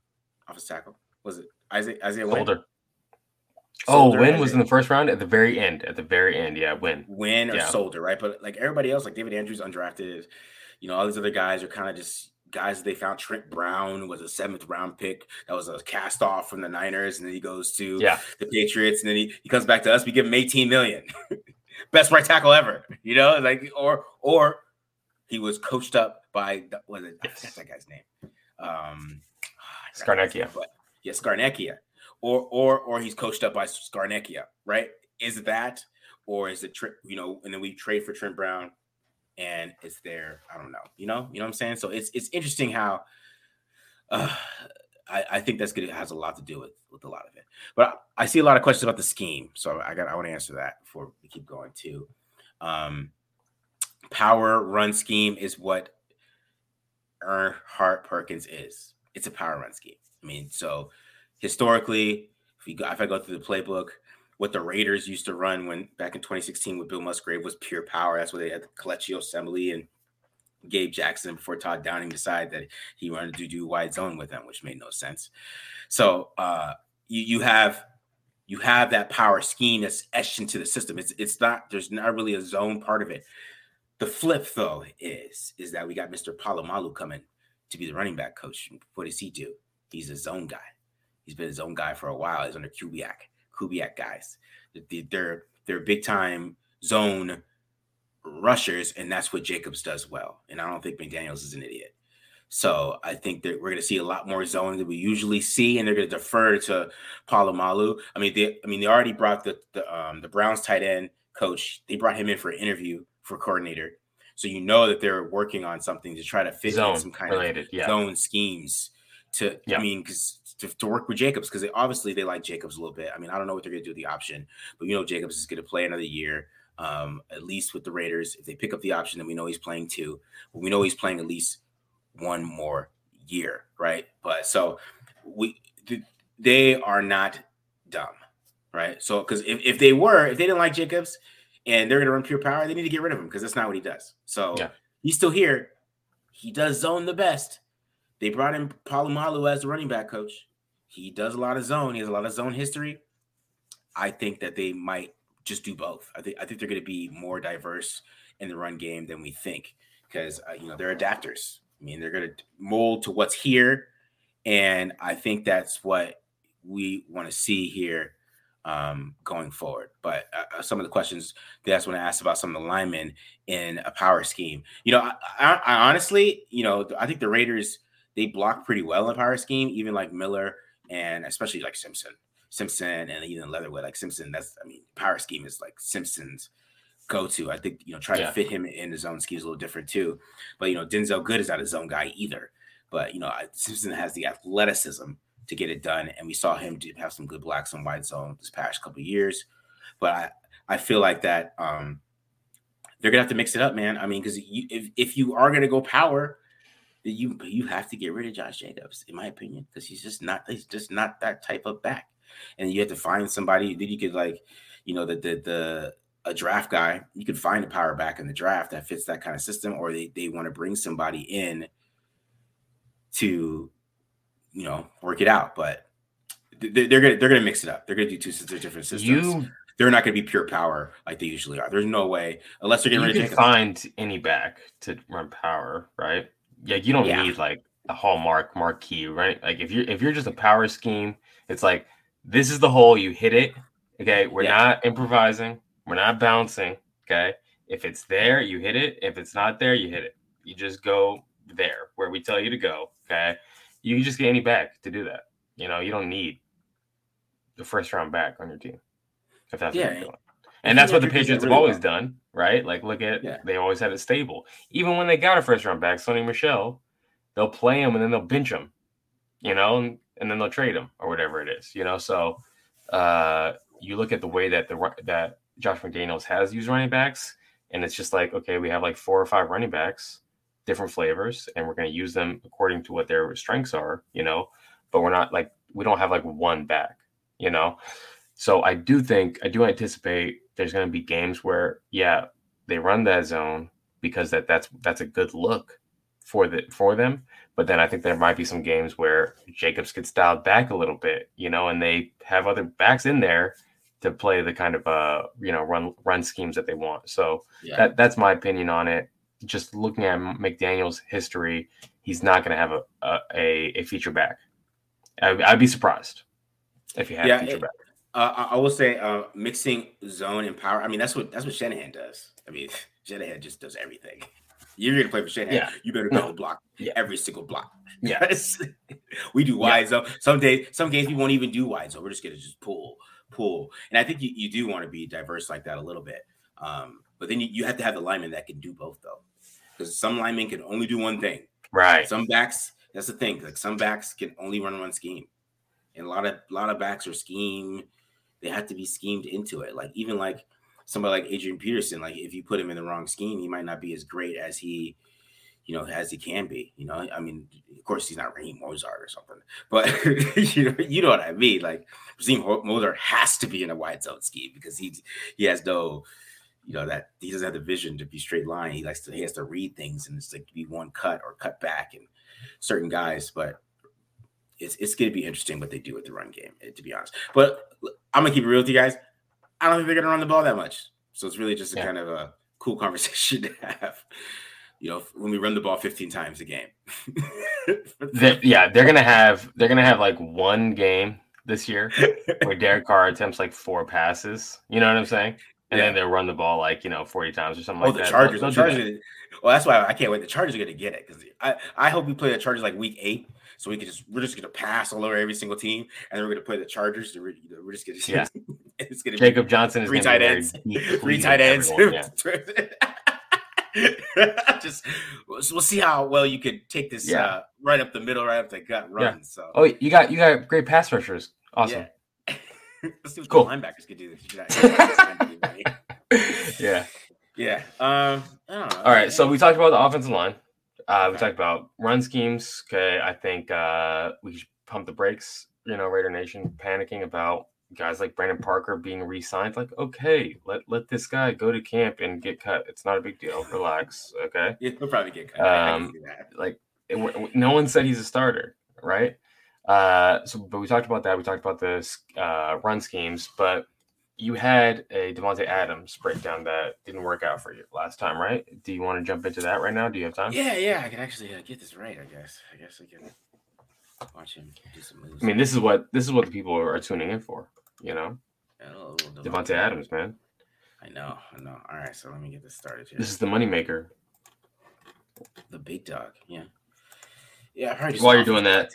offensive tackle? Was it Isaiah Wynn? Solder, Wynn was in the first round at the very end. Yeah, Wynn or Solder, right? But like everybody else, like David Andrews, undrafted, you know, all these other guys are kind of just guys that they found. Trent Brown was a 7th round pick that was a cast off from the Niners, and then he goes to the Patriots, and then he comes back to us. We give him $18 million, best right tackle ever, you know, like or he was coached up by that's that guy's name, Scarnecchia. Yeah, Scarnecchia. Or he's coached up by Scarnecchia, right? Is that, or is it, you know? And then we trade for Trent Brown, and it's there. I don't know, you know what I'm saying? So it's interesting how I think that's good. It has a lot to do with a lot of it. But I see a lot of questions about the scheme, so I want to answer that before we keep going too. Power run scheme is what Earnhardt Perkins is. It's a power run scheme. I mean, so. Historically, if I go through the playbook, what the Raiders used to run when back in 2016 with Bill Musgrave was pure power. That's where they had the Colecchio assembly and Gabe Jackson before Todd Downing decided that he wanted to do wide zone with them, which made no sense. So you have that power scheme that's etched into the system. It's not, there's not really a zone part of it. The flip though is that we got Mr. Palomalu coming to be the running back coach. What does he do? He's a zone guy. He's been his own guy for a while. He's under Kubiak guys. They're big time zone rushers, and that's what Jacobs does well. And I don't think McDaniels is an idiot. So I think that we're going to see a lot more zone than we usually see, and they're going to defer to Palomalu. I mean they already brought the Browns tight end coach. They brought him in for an interview for coordinator. So you know that they're working on something to try to fit zone in some kind related, of zone schemes. To work with Jacobs, because obviously they like Jacobs a little bit. I mean, I don't know what they're going to do with the option, but you know Jacobs is going to play another year, at least with the Raiders. If they pick up the option, then we know he's playing 2. But we know he's playing at least 1 more year, right? But so they are not dumb, right? So because if they didn't like Jacobs and they're going to run pure power, they need to get rid of him because that's not what he does. So he's still here. He does zone the best. They brought in Palomalu as the running back coach. He does a lot of zone. He has a lot of zone history. I think that they might just do both. I think they're going to be more diverse in the run game than we think because, they're adapters. I mean, they're going to mold to what's here, and I think that's what we want to see here going forward. But some of the questions they asked when I asked about some of the linemen in a power scheme. I honestly, I think the Raiders – they block pretty well in power scheme, even like Miller and especially like Simpson and even Leatherwood, like Simpson. Power scheme is like Simpson's go-to. I think, to fit him in his own scheme is a little different too. But, Denzel Good is not a zone guy either. But, Simpson has the athleticism to get it done. And we saw him have some good blocks on wide zone this past couple of years. But I feel like that they're going to have to mix it up, man. I mean, because if you are going to go power, you have to get rid of Josh Jacobs, in my opinion, because he's just not that type of back, and you have to find somebody that you could a draft guy. You could find a power back in the draft that fits that kind of system, or they want to bring somebody in to work it out. But they're gonna mix it up. They're gonna do two different systems. They're not going to be pure power like they usually are. There's no way unless they're getting rid of Jacobs. You can find any back to run power, right? Yeah, you don't need like a hallmark marquee, right? Like if you're just a power scheme, it's like this is the hole, you hit it. Okay, we're not improvising, we're not bouncing. Okay, if it's there, you hit it. If it's not there, you hit it. You just go there where we tell you to go. Okay, you can just get any back to do that. You don't need the first round back on your team if that's what you're doing. And that's what the Patriots have always done, right? Like, look at they always had it stable. Even when they got a first-round back, Sonny Michel, they'll play him and then they'll bench him, and then they'll trade him or whatever it is, So you look at the way that that Josh McDaniels has used running backs, and it's just like, okay, we have like 4 or 5 running backs. different flavors, and we're going to use them according to what their strengths are, you know, but we're not like, we don't have like one back, you know? So I do anticipate there's going to be games where, yeah, they run that zone because that's a good look for them. But then I think there might be some games where Jacobs gets dialed back a little bit, you know, and they have other backs in there to play the kind of, you know, run schemes that they want. So yeah, that's my opinion on it. Just looking at McDaniel's history, he's not going to have a feature back. I'd be surprised if he had a feature back. I will say mixing zone and power. I mean, that's what Shanahan does. I mean, Shanahan just does everything. You're going to play for Shanahan. Yeah. You better go block every single block. Yes, we do wide zone. Some days, some games we won't even do wide zone. We're just going to just pull. And I think you do want to be diverse like that a little bit. But then you have to have the linemen that can do both, though, because some linemen can only do one thing. Right. Some backs, that's the thing. Like some backs can only run one scheme, and a lot of backs are scheme. They have to be schemed into it. Like even like somebody like Adrian Peterson, like if you put him in the wrong scheme, he might not be as great as he, you know, as he can be. You know, I mean, of course he's not Raheem Mozart or something, but you know what I mean. Like Raheem Mozart has to be in a wide zone scheme because he has no. You know, that he doesn't have the vision to be straight line. He has to read things, and it's like to be one cut or cut back and certain guys. But it's going to be interesting what they do with the run game, to be honest. But I'm going to keep it real with you guys. I don't think they're going to run the ball that much. So it's really just a kind of a cool conversation to have, you know, when we run the ball 15 times a game. They're going to have like one game this year where Derek Carr attempts like 4 passes. You know what I'm saying? And then they'll run the ball like, you know, 40 times or something like that. The Chargers. Well, that's why I can't wait. The Chargers are going to get it because I hope we play the Chargers like week 8, so we're just going to pass all over every single team, and then we're going to play the Chargers. And we're just going to it's going to be Jacob Johnson is three tight ends. Just we'll see how well you could take this right up the middle, right up the gut run. Yeah. So you got great pass rushers. Awesome. Yeah. Let's see what the linebackers could do this. Yeah. I don't know. All right. So we talked about the offensive line. We talked about run schemes. Okay. I think we should pump the brakes. You know, Raider Nation panicking about guys like Brandon Parker being re-signed. Like, okay, let this guy go to camp and get cut. It's not a big deal. Relax. Okay. Yeah, he'll probably get cut. No one said he's a starter, right? But we talked about that. We talked about the run schemes, but you had a Davante Adams breakdown that didn't work out for you last time, right? Do you want to jump into that right now? Do you have time? Yeah. I can actually get this right, I guess. I guess I can watch him do some moves. I mean, this is what the people are tuning in for, you know? Davante Adams, man. I know. All right, so let me get this started here. This is the moneymaker. The big dog, yeah. Yeah, while you're doing that,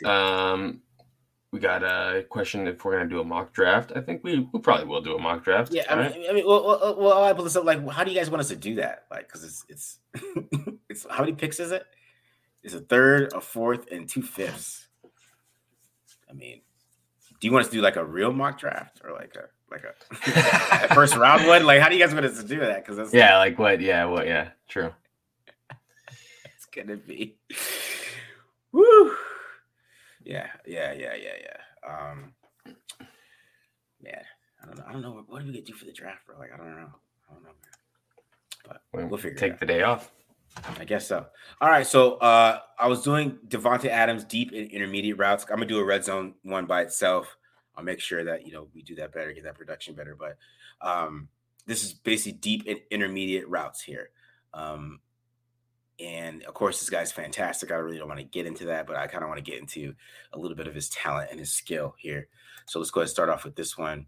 we got a question if we're going to do a mock draft. I think we probably will do a mock draft. Yeah, I mean, well, I'll pull this up. Like, how do you guys want us to do that? Like, because it's how many picks is it? It's a third, a fourth, and 2/5. I mean, do you want us to do like a real mock draft or like a first round one? Like, how do you guys want us to do that? Because that's true. It's gonna be. Woo! Yeah. Man, I don't know. What are we gonna do for the draft, bro? Like, I don't know. But we'll figure it out. Take the day off. I guess so. All right. So I was doing Davante Adams deep and intermediate routes. I'm gonna do a red zone one by itself. I'll make sure that you know we do that better, get that production better. But this is basically deep and intermediate routes here. And of course, this guy's fantastic. I really don't want to get into that, but I kind of want to get into a little bit of his talent and his skill here. So let's go ahead and start off with this one.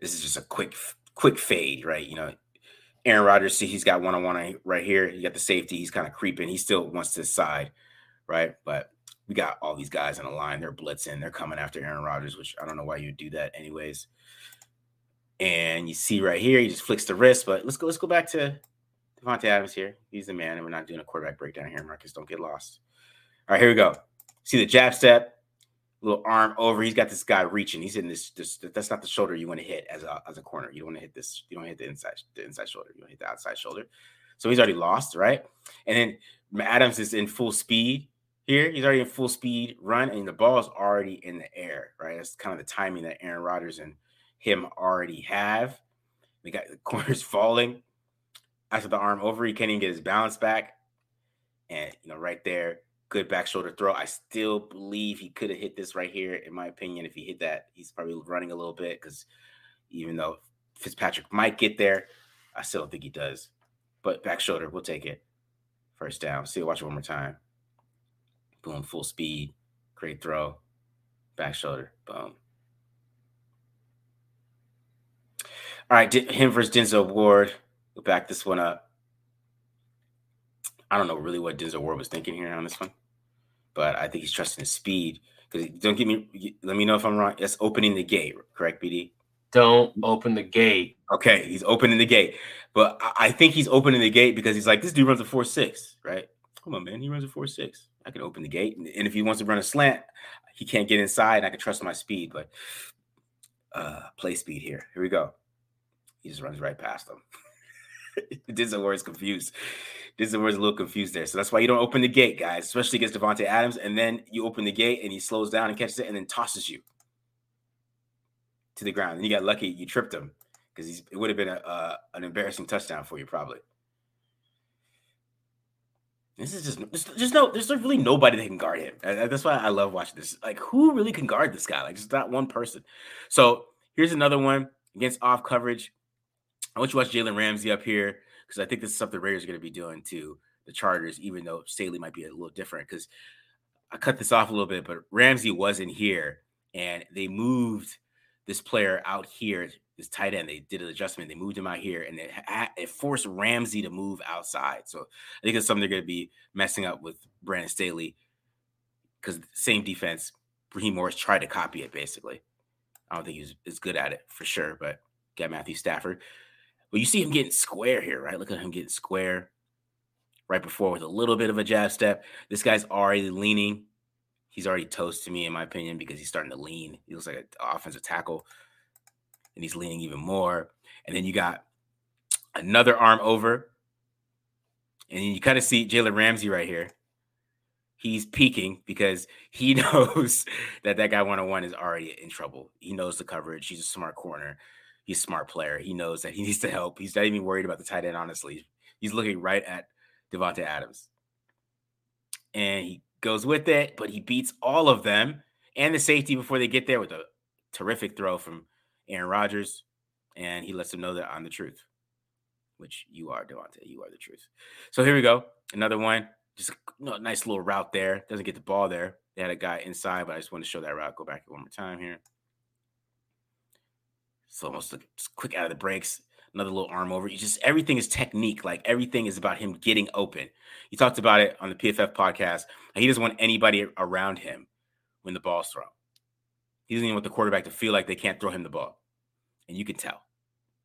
This is just a quick fade, right? You know, Aaron Rodgers, see, he's got one-on-one right here. You got the safety. He's kind of creeping. He still wants this side, right? But we got all these guys on the line. They're blitzing. They're coming after Aaron Rodgers, which I don't know why you would do that anyways. And you see right here, he just flicks the wrist. But let's go back to Davante Adams here. He's the man, and we're not doing a quarterback breakdown here, Marcus. Don't get lost. All right, here we go. See the jab step, little arm over. He's got this guy reaching. He's hitting this. That's not the shoulder you want to hit as a corner. You don't want to hit this. You don't hit the inside shoulder. You want to hit the outside shoulder. So he's already lost, right? And then Adams is in full speed here. He's already in full speed run, and the ball is already in the air, right? That's kind of the timing that Aaron Rodgers and him already have. They got the corners falling. After the arm over, he can't even get his balance back. And, you know, right there, good back shoulder throw. I still believe he could have hit this right here, in my opinion. If he hit that, he's probably running a little bit because even though Fitzpatrick might get there, I still don't think he does. But back shoulder, we'll take it. First down. See, watch it one more time. Boom, full speed. Great throw. Back shoulder. Boom. All right, him versus Denzel Ward. We'll back this one up. I don't know really what Denzel Ward was thinking here on this one, but I think he's trusting his speed. Because don't give me, let me know if I'm wrong. That's opening the gate, correct, BD? Don't open the gate. Okay, he's opening the gate. But I think he's opening the gate because he's like, this dude runs a 4.6, right? Come on, man, he runs a 4.6. I can open the gate. And if he wants to run a slant, he can't get inside, and I can trust my speed. But play speed here. Here we go. He just runs right past them. Denzel Ward's confused. Denzel Ward's a little confused there. So that's why you don't open the gate, guys, especially against Davante Adams. And then you open the gate and he slows down and catches it and then tosses you to the ground. And you got lucky you tripped him because it would have been an embarrassing touchdown for you probably. This is just no. There's really nobody that can guard him. That's why I love watching this. Like, who really can guard this guy? Like, just not one person. So here's another one against off coverage. I want you to watch Jalen Ramsey up here because I think this is something Raiders are going to be doing to the Chargers, even though Staley might be a little different because I cut this off a little bit, but Ramsey was in here, and they moved this player out here, this tight end. They did an adjustment. They moved him out here, and it forced Ramsey to move outside. So I think it's something they're going to be messing up with Brandon Staley because same defense, Raheem Morris tried to copy it, basically. I don't think he was as good at it for sure, but got Matthew Stafford. Well, you see him getting square here, right? Look at him getting square right before with a little bit of a jab step. This guy's already leaning. He's already toast to me, in my opinion, because he's starting to lean. He looks like an offensive tackle, and he's leaning even more. And then you got another arm over, and you kind of see Jalen Ramsey right here. He's peeking because he knows that guy one-on-one is already in trouble. He knows the coverage. He's a smart corner. He's a smart player. He knows that he needs to help. He's not even worried about the tight end, honestly. He's looking right at Davante Adams. And he goes with it, but he beats all of them and the safety before they get there with a terrific throw from Aaron Rodgers. And he lets them know that I'm the truth, which you are, Davante. You are the truth. So here we go. Another one. Just a nice little route there. Doesn't get the ball there. They had a guy inside, but I just want to show that route. Go back one more time here. So almost quick out of the breaks, another little arm over. Everything is technique. Like, everything is about him getting open. He talked about it on the PFF podcast. He doesn't want anybody around him when the ball's thrown. He doesn't even want the quarterback to feel like they can't throw him the ball. And you can tell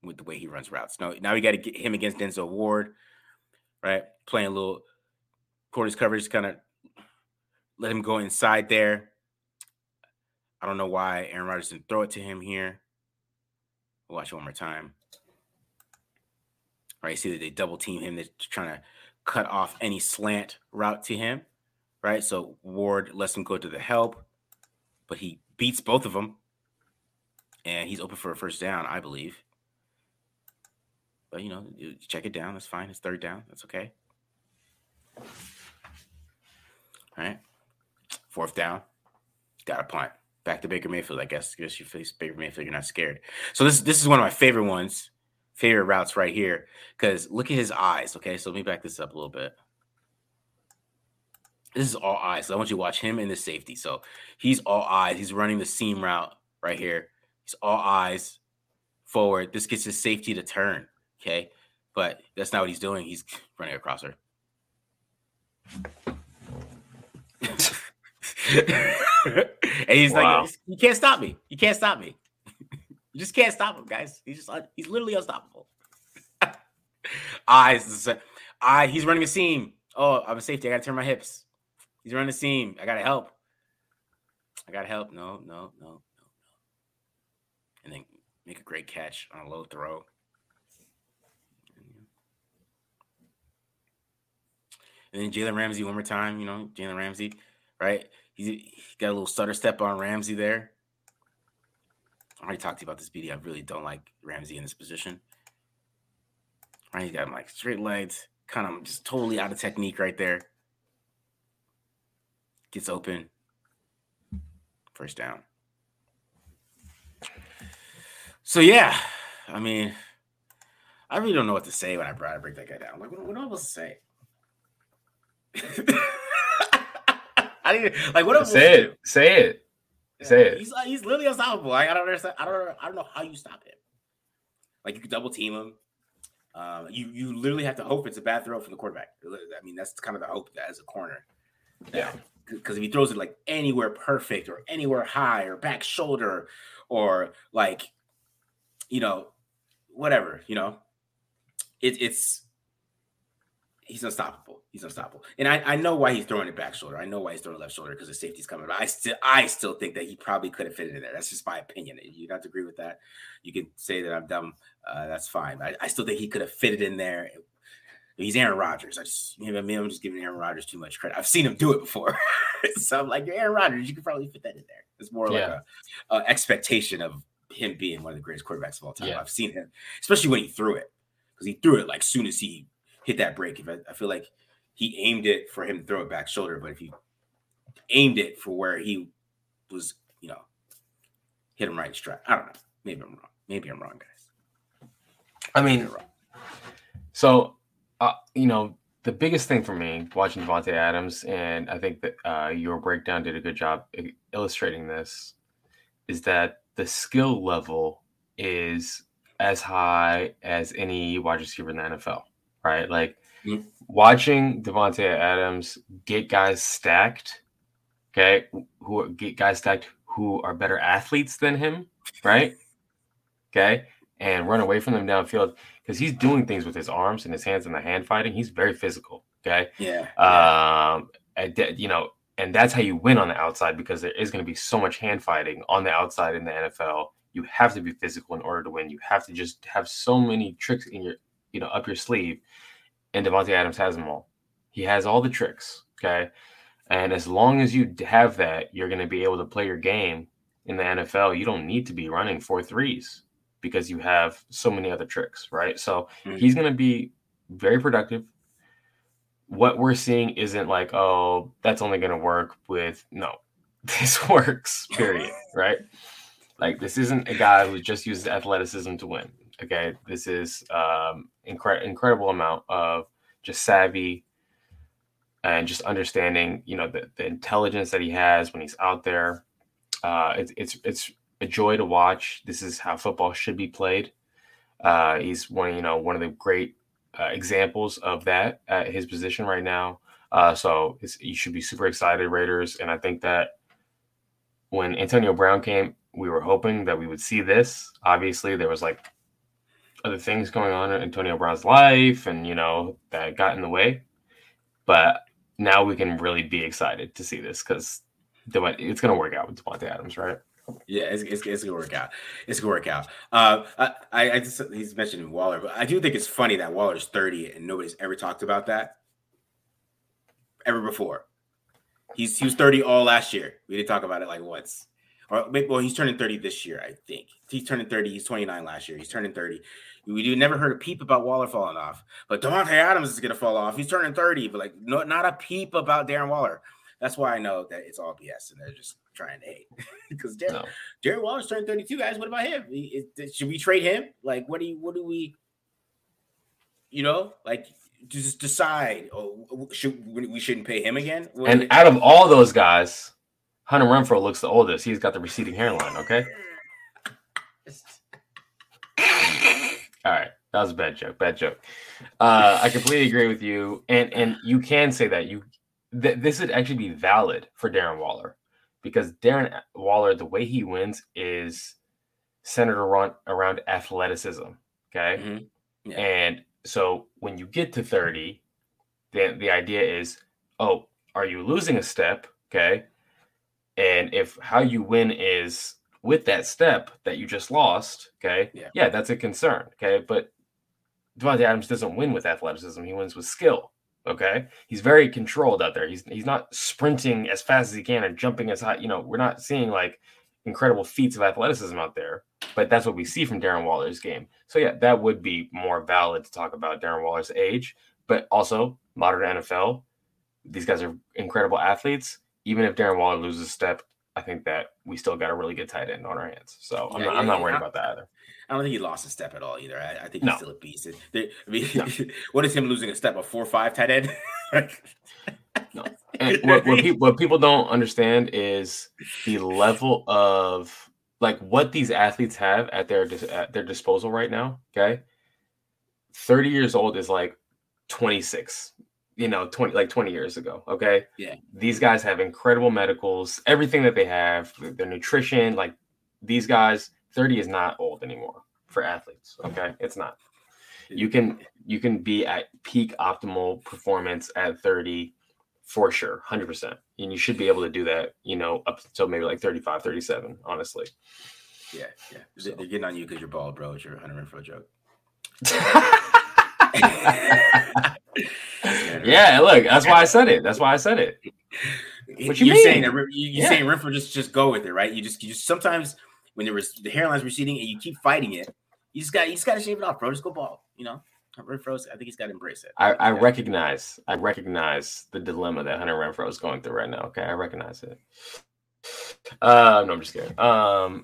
with the way he runs routes. Now we got to get him against Denzel Ward, right? Playing a little corners coverage, kind of let him go inside there. I don't know why Aaron Rodgers didn't throw it to him here. Watch it one more time. All right, see that they double team him. They're trying to cut off any slant route to him, right? So Ward lets him go to the help, but he beats both of them, and he's open for a first down, I believe. But, you know, you check it down. That's fine. It's third down. That's okay. All right. Fourth down. Got a punt. Back to Baker Mayfield, I guess. Because you face Baker Mayfield, you're not scared. So this is one of my favorite routes right here. Because look at his eyes, okay? So let me back this up a little bit. This is all eyes. So I want you to watch him in the safety. So he's all eyes. He's running the seam route right here. He's all eyes forward. This gets his safety to turn, okay? But that's not what he's doing. He's running across her. And he's like, you can't stop me. You can't stop me. You just can't stop him, guys. He's literally unstoppable. He's running a seam. Oh, I'm a safety. I got to turn my hips. He's running a seam. I got to help. No. And then make a great catch on a low throw. And then Jalen Ramsey one more time, you know, Jalen Ramsey, right? He got a little stutter step on Ramsey there. I already talked to you about this, BD. I really don't like Ramsey in this position. All right, he's got him like straight legs, kind of just totally out of technique right there. Gets open. First down. So, yeah, I mean, I really don't know what to say when I break that guy down. Like, what am I supposed to say? I didn't, like, what say it. Say it. Yeah, say it. He's literally unstoppable. Like, I don't understand. I don't know how you stop him. Like, you could double team him. You literally have to hope it's a bad throw from the quarterback. I mean, that's kind of the hope as a corner. Yeah. Because if he throws it like anywhere perfect or anywhere high or back shoulder or like, you know, whatever, you know, he's unstoppable. He's unstoppable. And I know why he's throwing it back shoulder. I know why he's throwing left shoulder because the safety's coming. But I still think that he probably could have fit in there. That's just my opinion. You don't have to agree with that. You can say that I'm dumb. That's fine. I still think he could have fitted in there. He's Aaron Rodgers. I'm just giving Aaron Rodgers too much credit. I've seen him do it before. So I'm like, Aaron Rodgers, you could probably fit that in there. It's more like an expectation of him being one of the greatest quarterbacks of all time. Yeah. I've seen him, especially when he threw it, because he threw it like soon as he hit that break. I feel like he aimed it for him to throw it back shoulder, but if he aimed it for where he was, you know, hit him right in stride. I don't know. Maybe I'm wrong. Maybe I'm wrong, guys. I mean, so. You know, the biggest thing for me watching Davante Adams, and I think that your breakdown did a good job illustrating this, is that the skill level is as high as any wide receiver in the NFL, right? Like watching Davante Adams get guys stacked, okay, who are better athletes than him, right? Okay, and run away from them downfield. Because he's doing things with his arms and his hands in the hand fighting. He's very physical, okay? Yeah. You know, and that's how you win on the outside because there is going to be so much hand fighting on the outside in the NFL. You have to be physical in order to win. You have to just have so many tricks in your, you know, up your sleeve. And Davante Adams has them all. He has all the tricks, okay? And as long as you have that, you're going to be able to play your game in the NFL. You don't need to be running 4-3s. Because you have so many other tricks, right? So he's going to be very productive. What we're seeing isn't like, oh, that's only going to work with, no, this works, period, right? Like this isn't a guy who just uses athleticism to win, okay? This is incredible amount of just savvy and just understanding, you know, the intelligence that he has when he's out there. It's a joy to watch. This is how football should be played. He's one of the great examples of that at his position right now. So you should be super excited, Raiders. And I think that when Antonio Brown came, we were hoping that we would see this. Obviously, there was like other things going on in Antonio Brown's life, and you know that got in the way. But now we can really be excited to see this because it's going to work out with Davante Adams, right? Yeah, it's gonna work out. It's gonna work out. I just he's mentioning Waller, but I do think it's funny that Waller's 30 and nobody's ever talked about that ever before. He was 30 all last year. We didn't talk about it like once. Or well, he's turning 30 this year, I think. He's turning 30. He's 29 last year. He's turning 30. We never heard a peep about Waller falling off, but Davante Adams is gonna fall off. He's turning 30, but like not a peep about Darren Waller. That's why I know that it's all BS and they're just trying to hate because Darren Waller's turned 32, guys. What about him? Should we trade him? Like, what do we, you know, like just decide? Oh, we shouldn't pay him again? What and out of all those guys, Hunter Renfrow looks the oldest. He's got the receding hairline. Okay. All right. That was a bad joke. I completely agree with you. And you can say that this would actually be valid for Darren Waller. Because Darren Waller, the way he wins is centered around athleticism, okay? Mm-hmm. Yeah. And so when you get to 30, then the idea is, oh, are you losing a step, okay? And if how you win is with that step that you just lost, okay? Yeah that's a concern, okay? But Davante Adams doesn't win with athleticism. He wins with skill, Okay. He's very controlled out there. He's not sprinting as fast as he can or jumping as high. You know, we're not seeing like incredible feats of athleticism out there, but that's what we see from Darren Waller's game. So yeah, that would be more valid to talk about Darren Waller's age, but also modern NFL. These guys are incredible athletes. Even if Darren Waller loses a step, I think that we still got a really good tight end on our hands. So I'm not worried about that either. I don't think he lost a step at all either. I think he's still a beast. What is him losing a step? A 4.5 tight end? No. And what people don't understand is the level of like what these athletes have at their disposal right now. Okay, 30 years old is like 26. 20 years ago. Okay. Yeah. These guys have incredible medicals, everything that they have, their nutrition, like these guys, 30 is not old anymore for athletes. Okay. It's not, you can be at peak optimal performance at 30 for sure. 100%. And you should be able to do that, up until maybe like 35, 37, honestly. Yeah. Yeah. So. They're getting on you because you're bald, bro. It's your Hunter Renfrow joke. Yeah, look, that's why I said it. What you mean? Saying that you're saying Renfrow just go with it, right? You just sometimes when the hairline's receding and you keep fighting it, you just gotta shave it off, bro. Just go bald, Renfrow, I think he's got to embrace it. I recognize the dilemma that Hunter Renfrow is going through right now. Okay, I recognize it. No, I'm just kidding.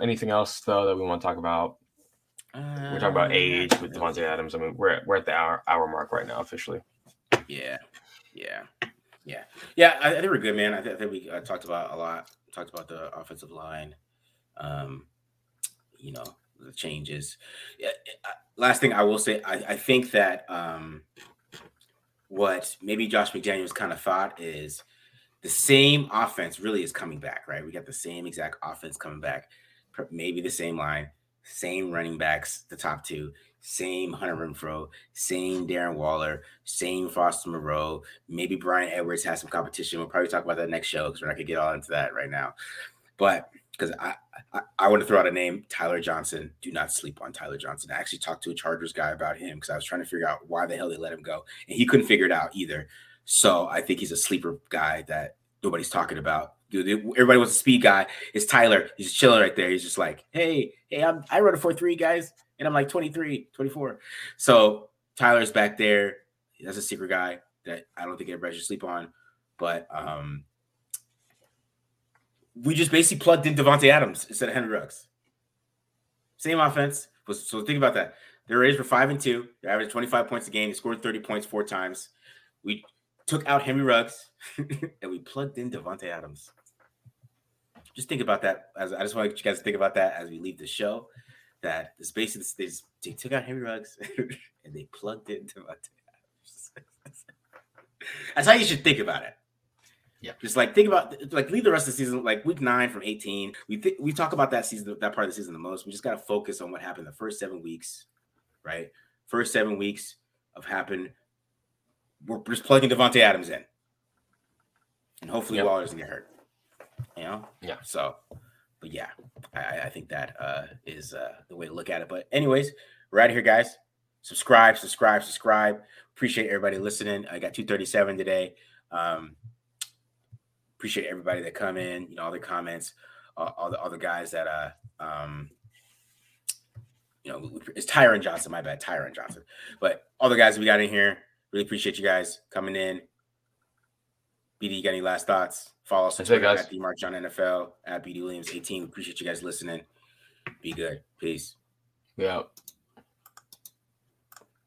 Anything else though that we want to talk about? We're talking about age with Davante Adams. I mean, we're at the hour mark right now officially. Yeah. I think we're good, man. I think we talked about a lot. Talked about the offensive line, the changes. Yeah, last thing I will say, I think that what maybe Josh McDaniels kind of thought is the same offense really is coming back, right? We got the same exact offense coming back, maybe the same line, same running backs, the top two. Same Hunter Renfrow, same Darren Waller, same Foster Moreau. Maybe Bryan Edwards has some competition. We'll probably talk about that next show because we're not going to get all into that right now. But because I want to throw out a name, Tyler Johnson. Do not sleep on Tyler Johnson. I actually talked to a Chargers guy about him because I was trying to figure out why the hell they let him go. And he couldn't figure it out either. So I think he's a sleeper guy that nobody's talking about. Dude, everybody was a speed guy. It's Tyler. He's just chilling right there. He's just like, hey, I run a 4.3, guys. And I'm like 23, 24. So Tyler's back there. That's a secret guy that I don't think everybody should sleep on. But we just basically plugged in Davante Adams instead of Henry Ruggs. Same offense. So think about that. Their Raiders were 5-2. They averaged 25 points a game. They scored 30 points 4 times. We took out Henry Ruggs and we plugged in Davante Adams. Just think about that. I just want you guys to think about that as we leave the show. That is basically they took out Henry Ruggs and they plugged it into my Adams. That's how you should think about it. Yeah, just like think about like leave the rest of the season like week 9 from 18. We talk about that season, that part of the season the most. We just got to focus on what happened the first 7 weeks, right? First 7 weeks of happened. We're just plugging Davante Adams in, and hopefully Waller doesn't get hurt. Yeah. So. But yeah, I think that is the way to look at it. But anyways, we're out of here, guys. Subscribe. Appreciate everybody listening. I got 237 today. Appreciate everybody that come in, all the comments, all the guys that, it's Tyron Johnson. My bad, Tyron Johnson. But all the guys that we got in here, really appreciate you guys coming in. BD, you got any last thoughts? Follow us on Twitter at @DMarchJohnNFL, @BD Williams18. Appreciate you guys listening. Be good. Peace. We out.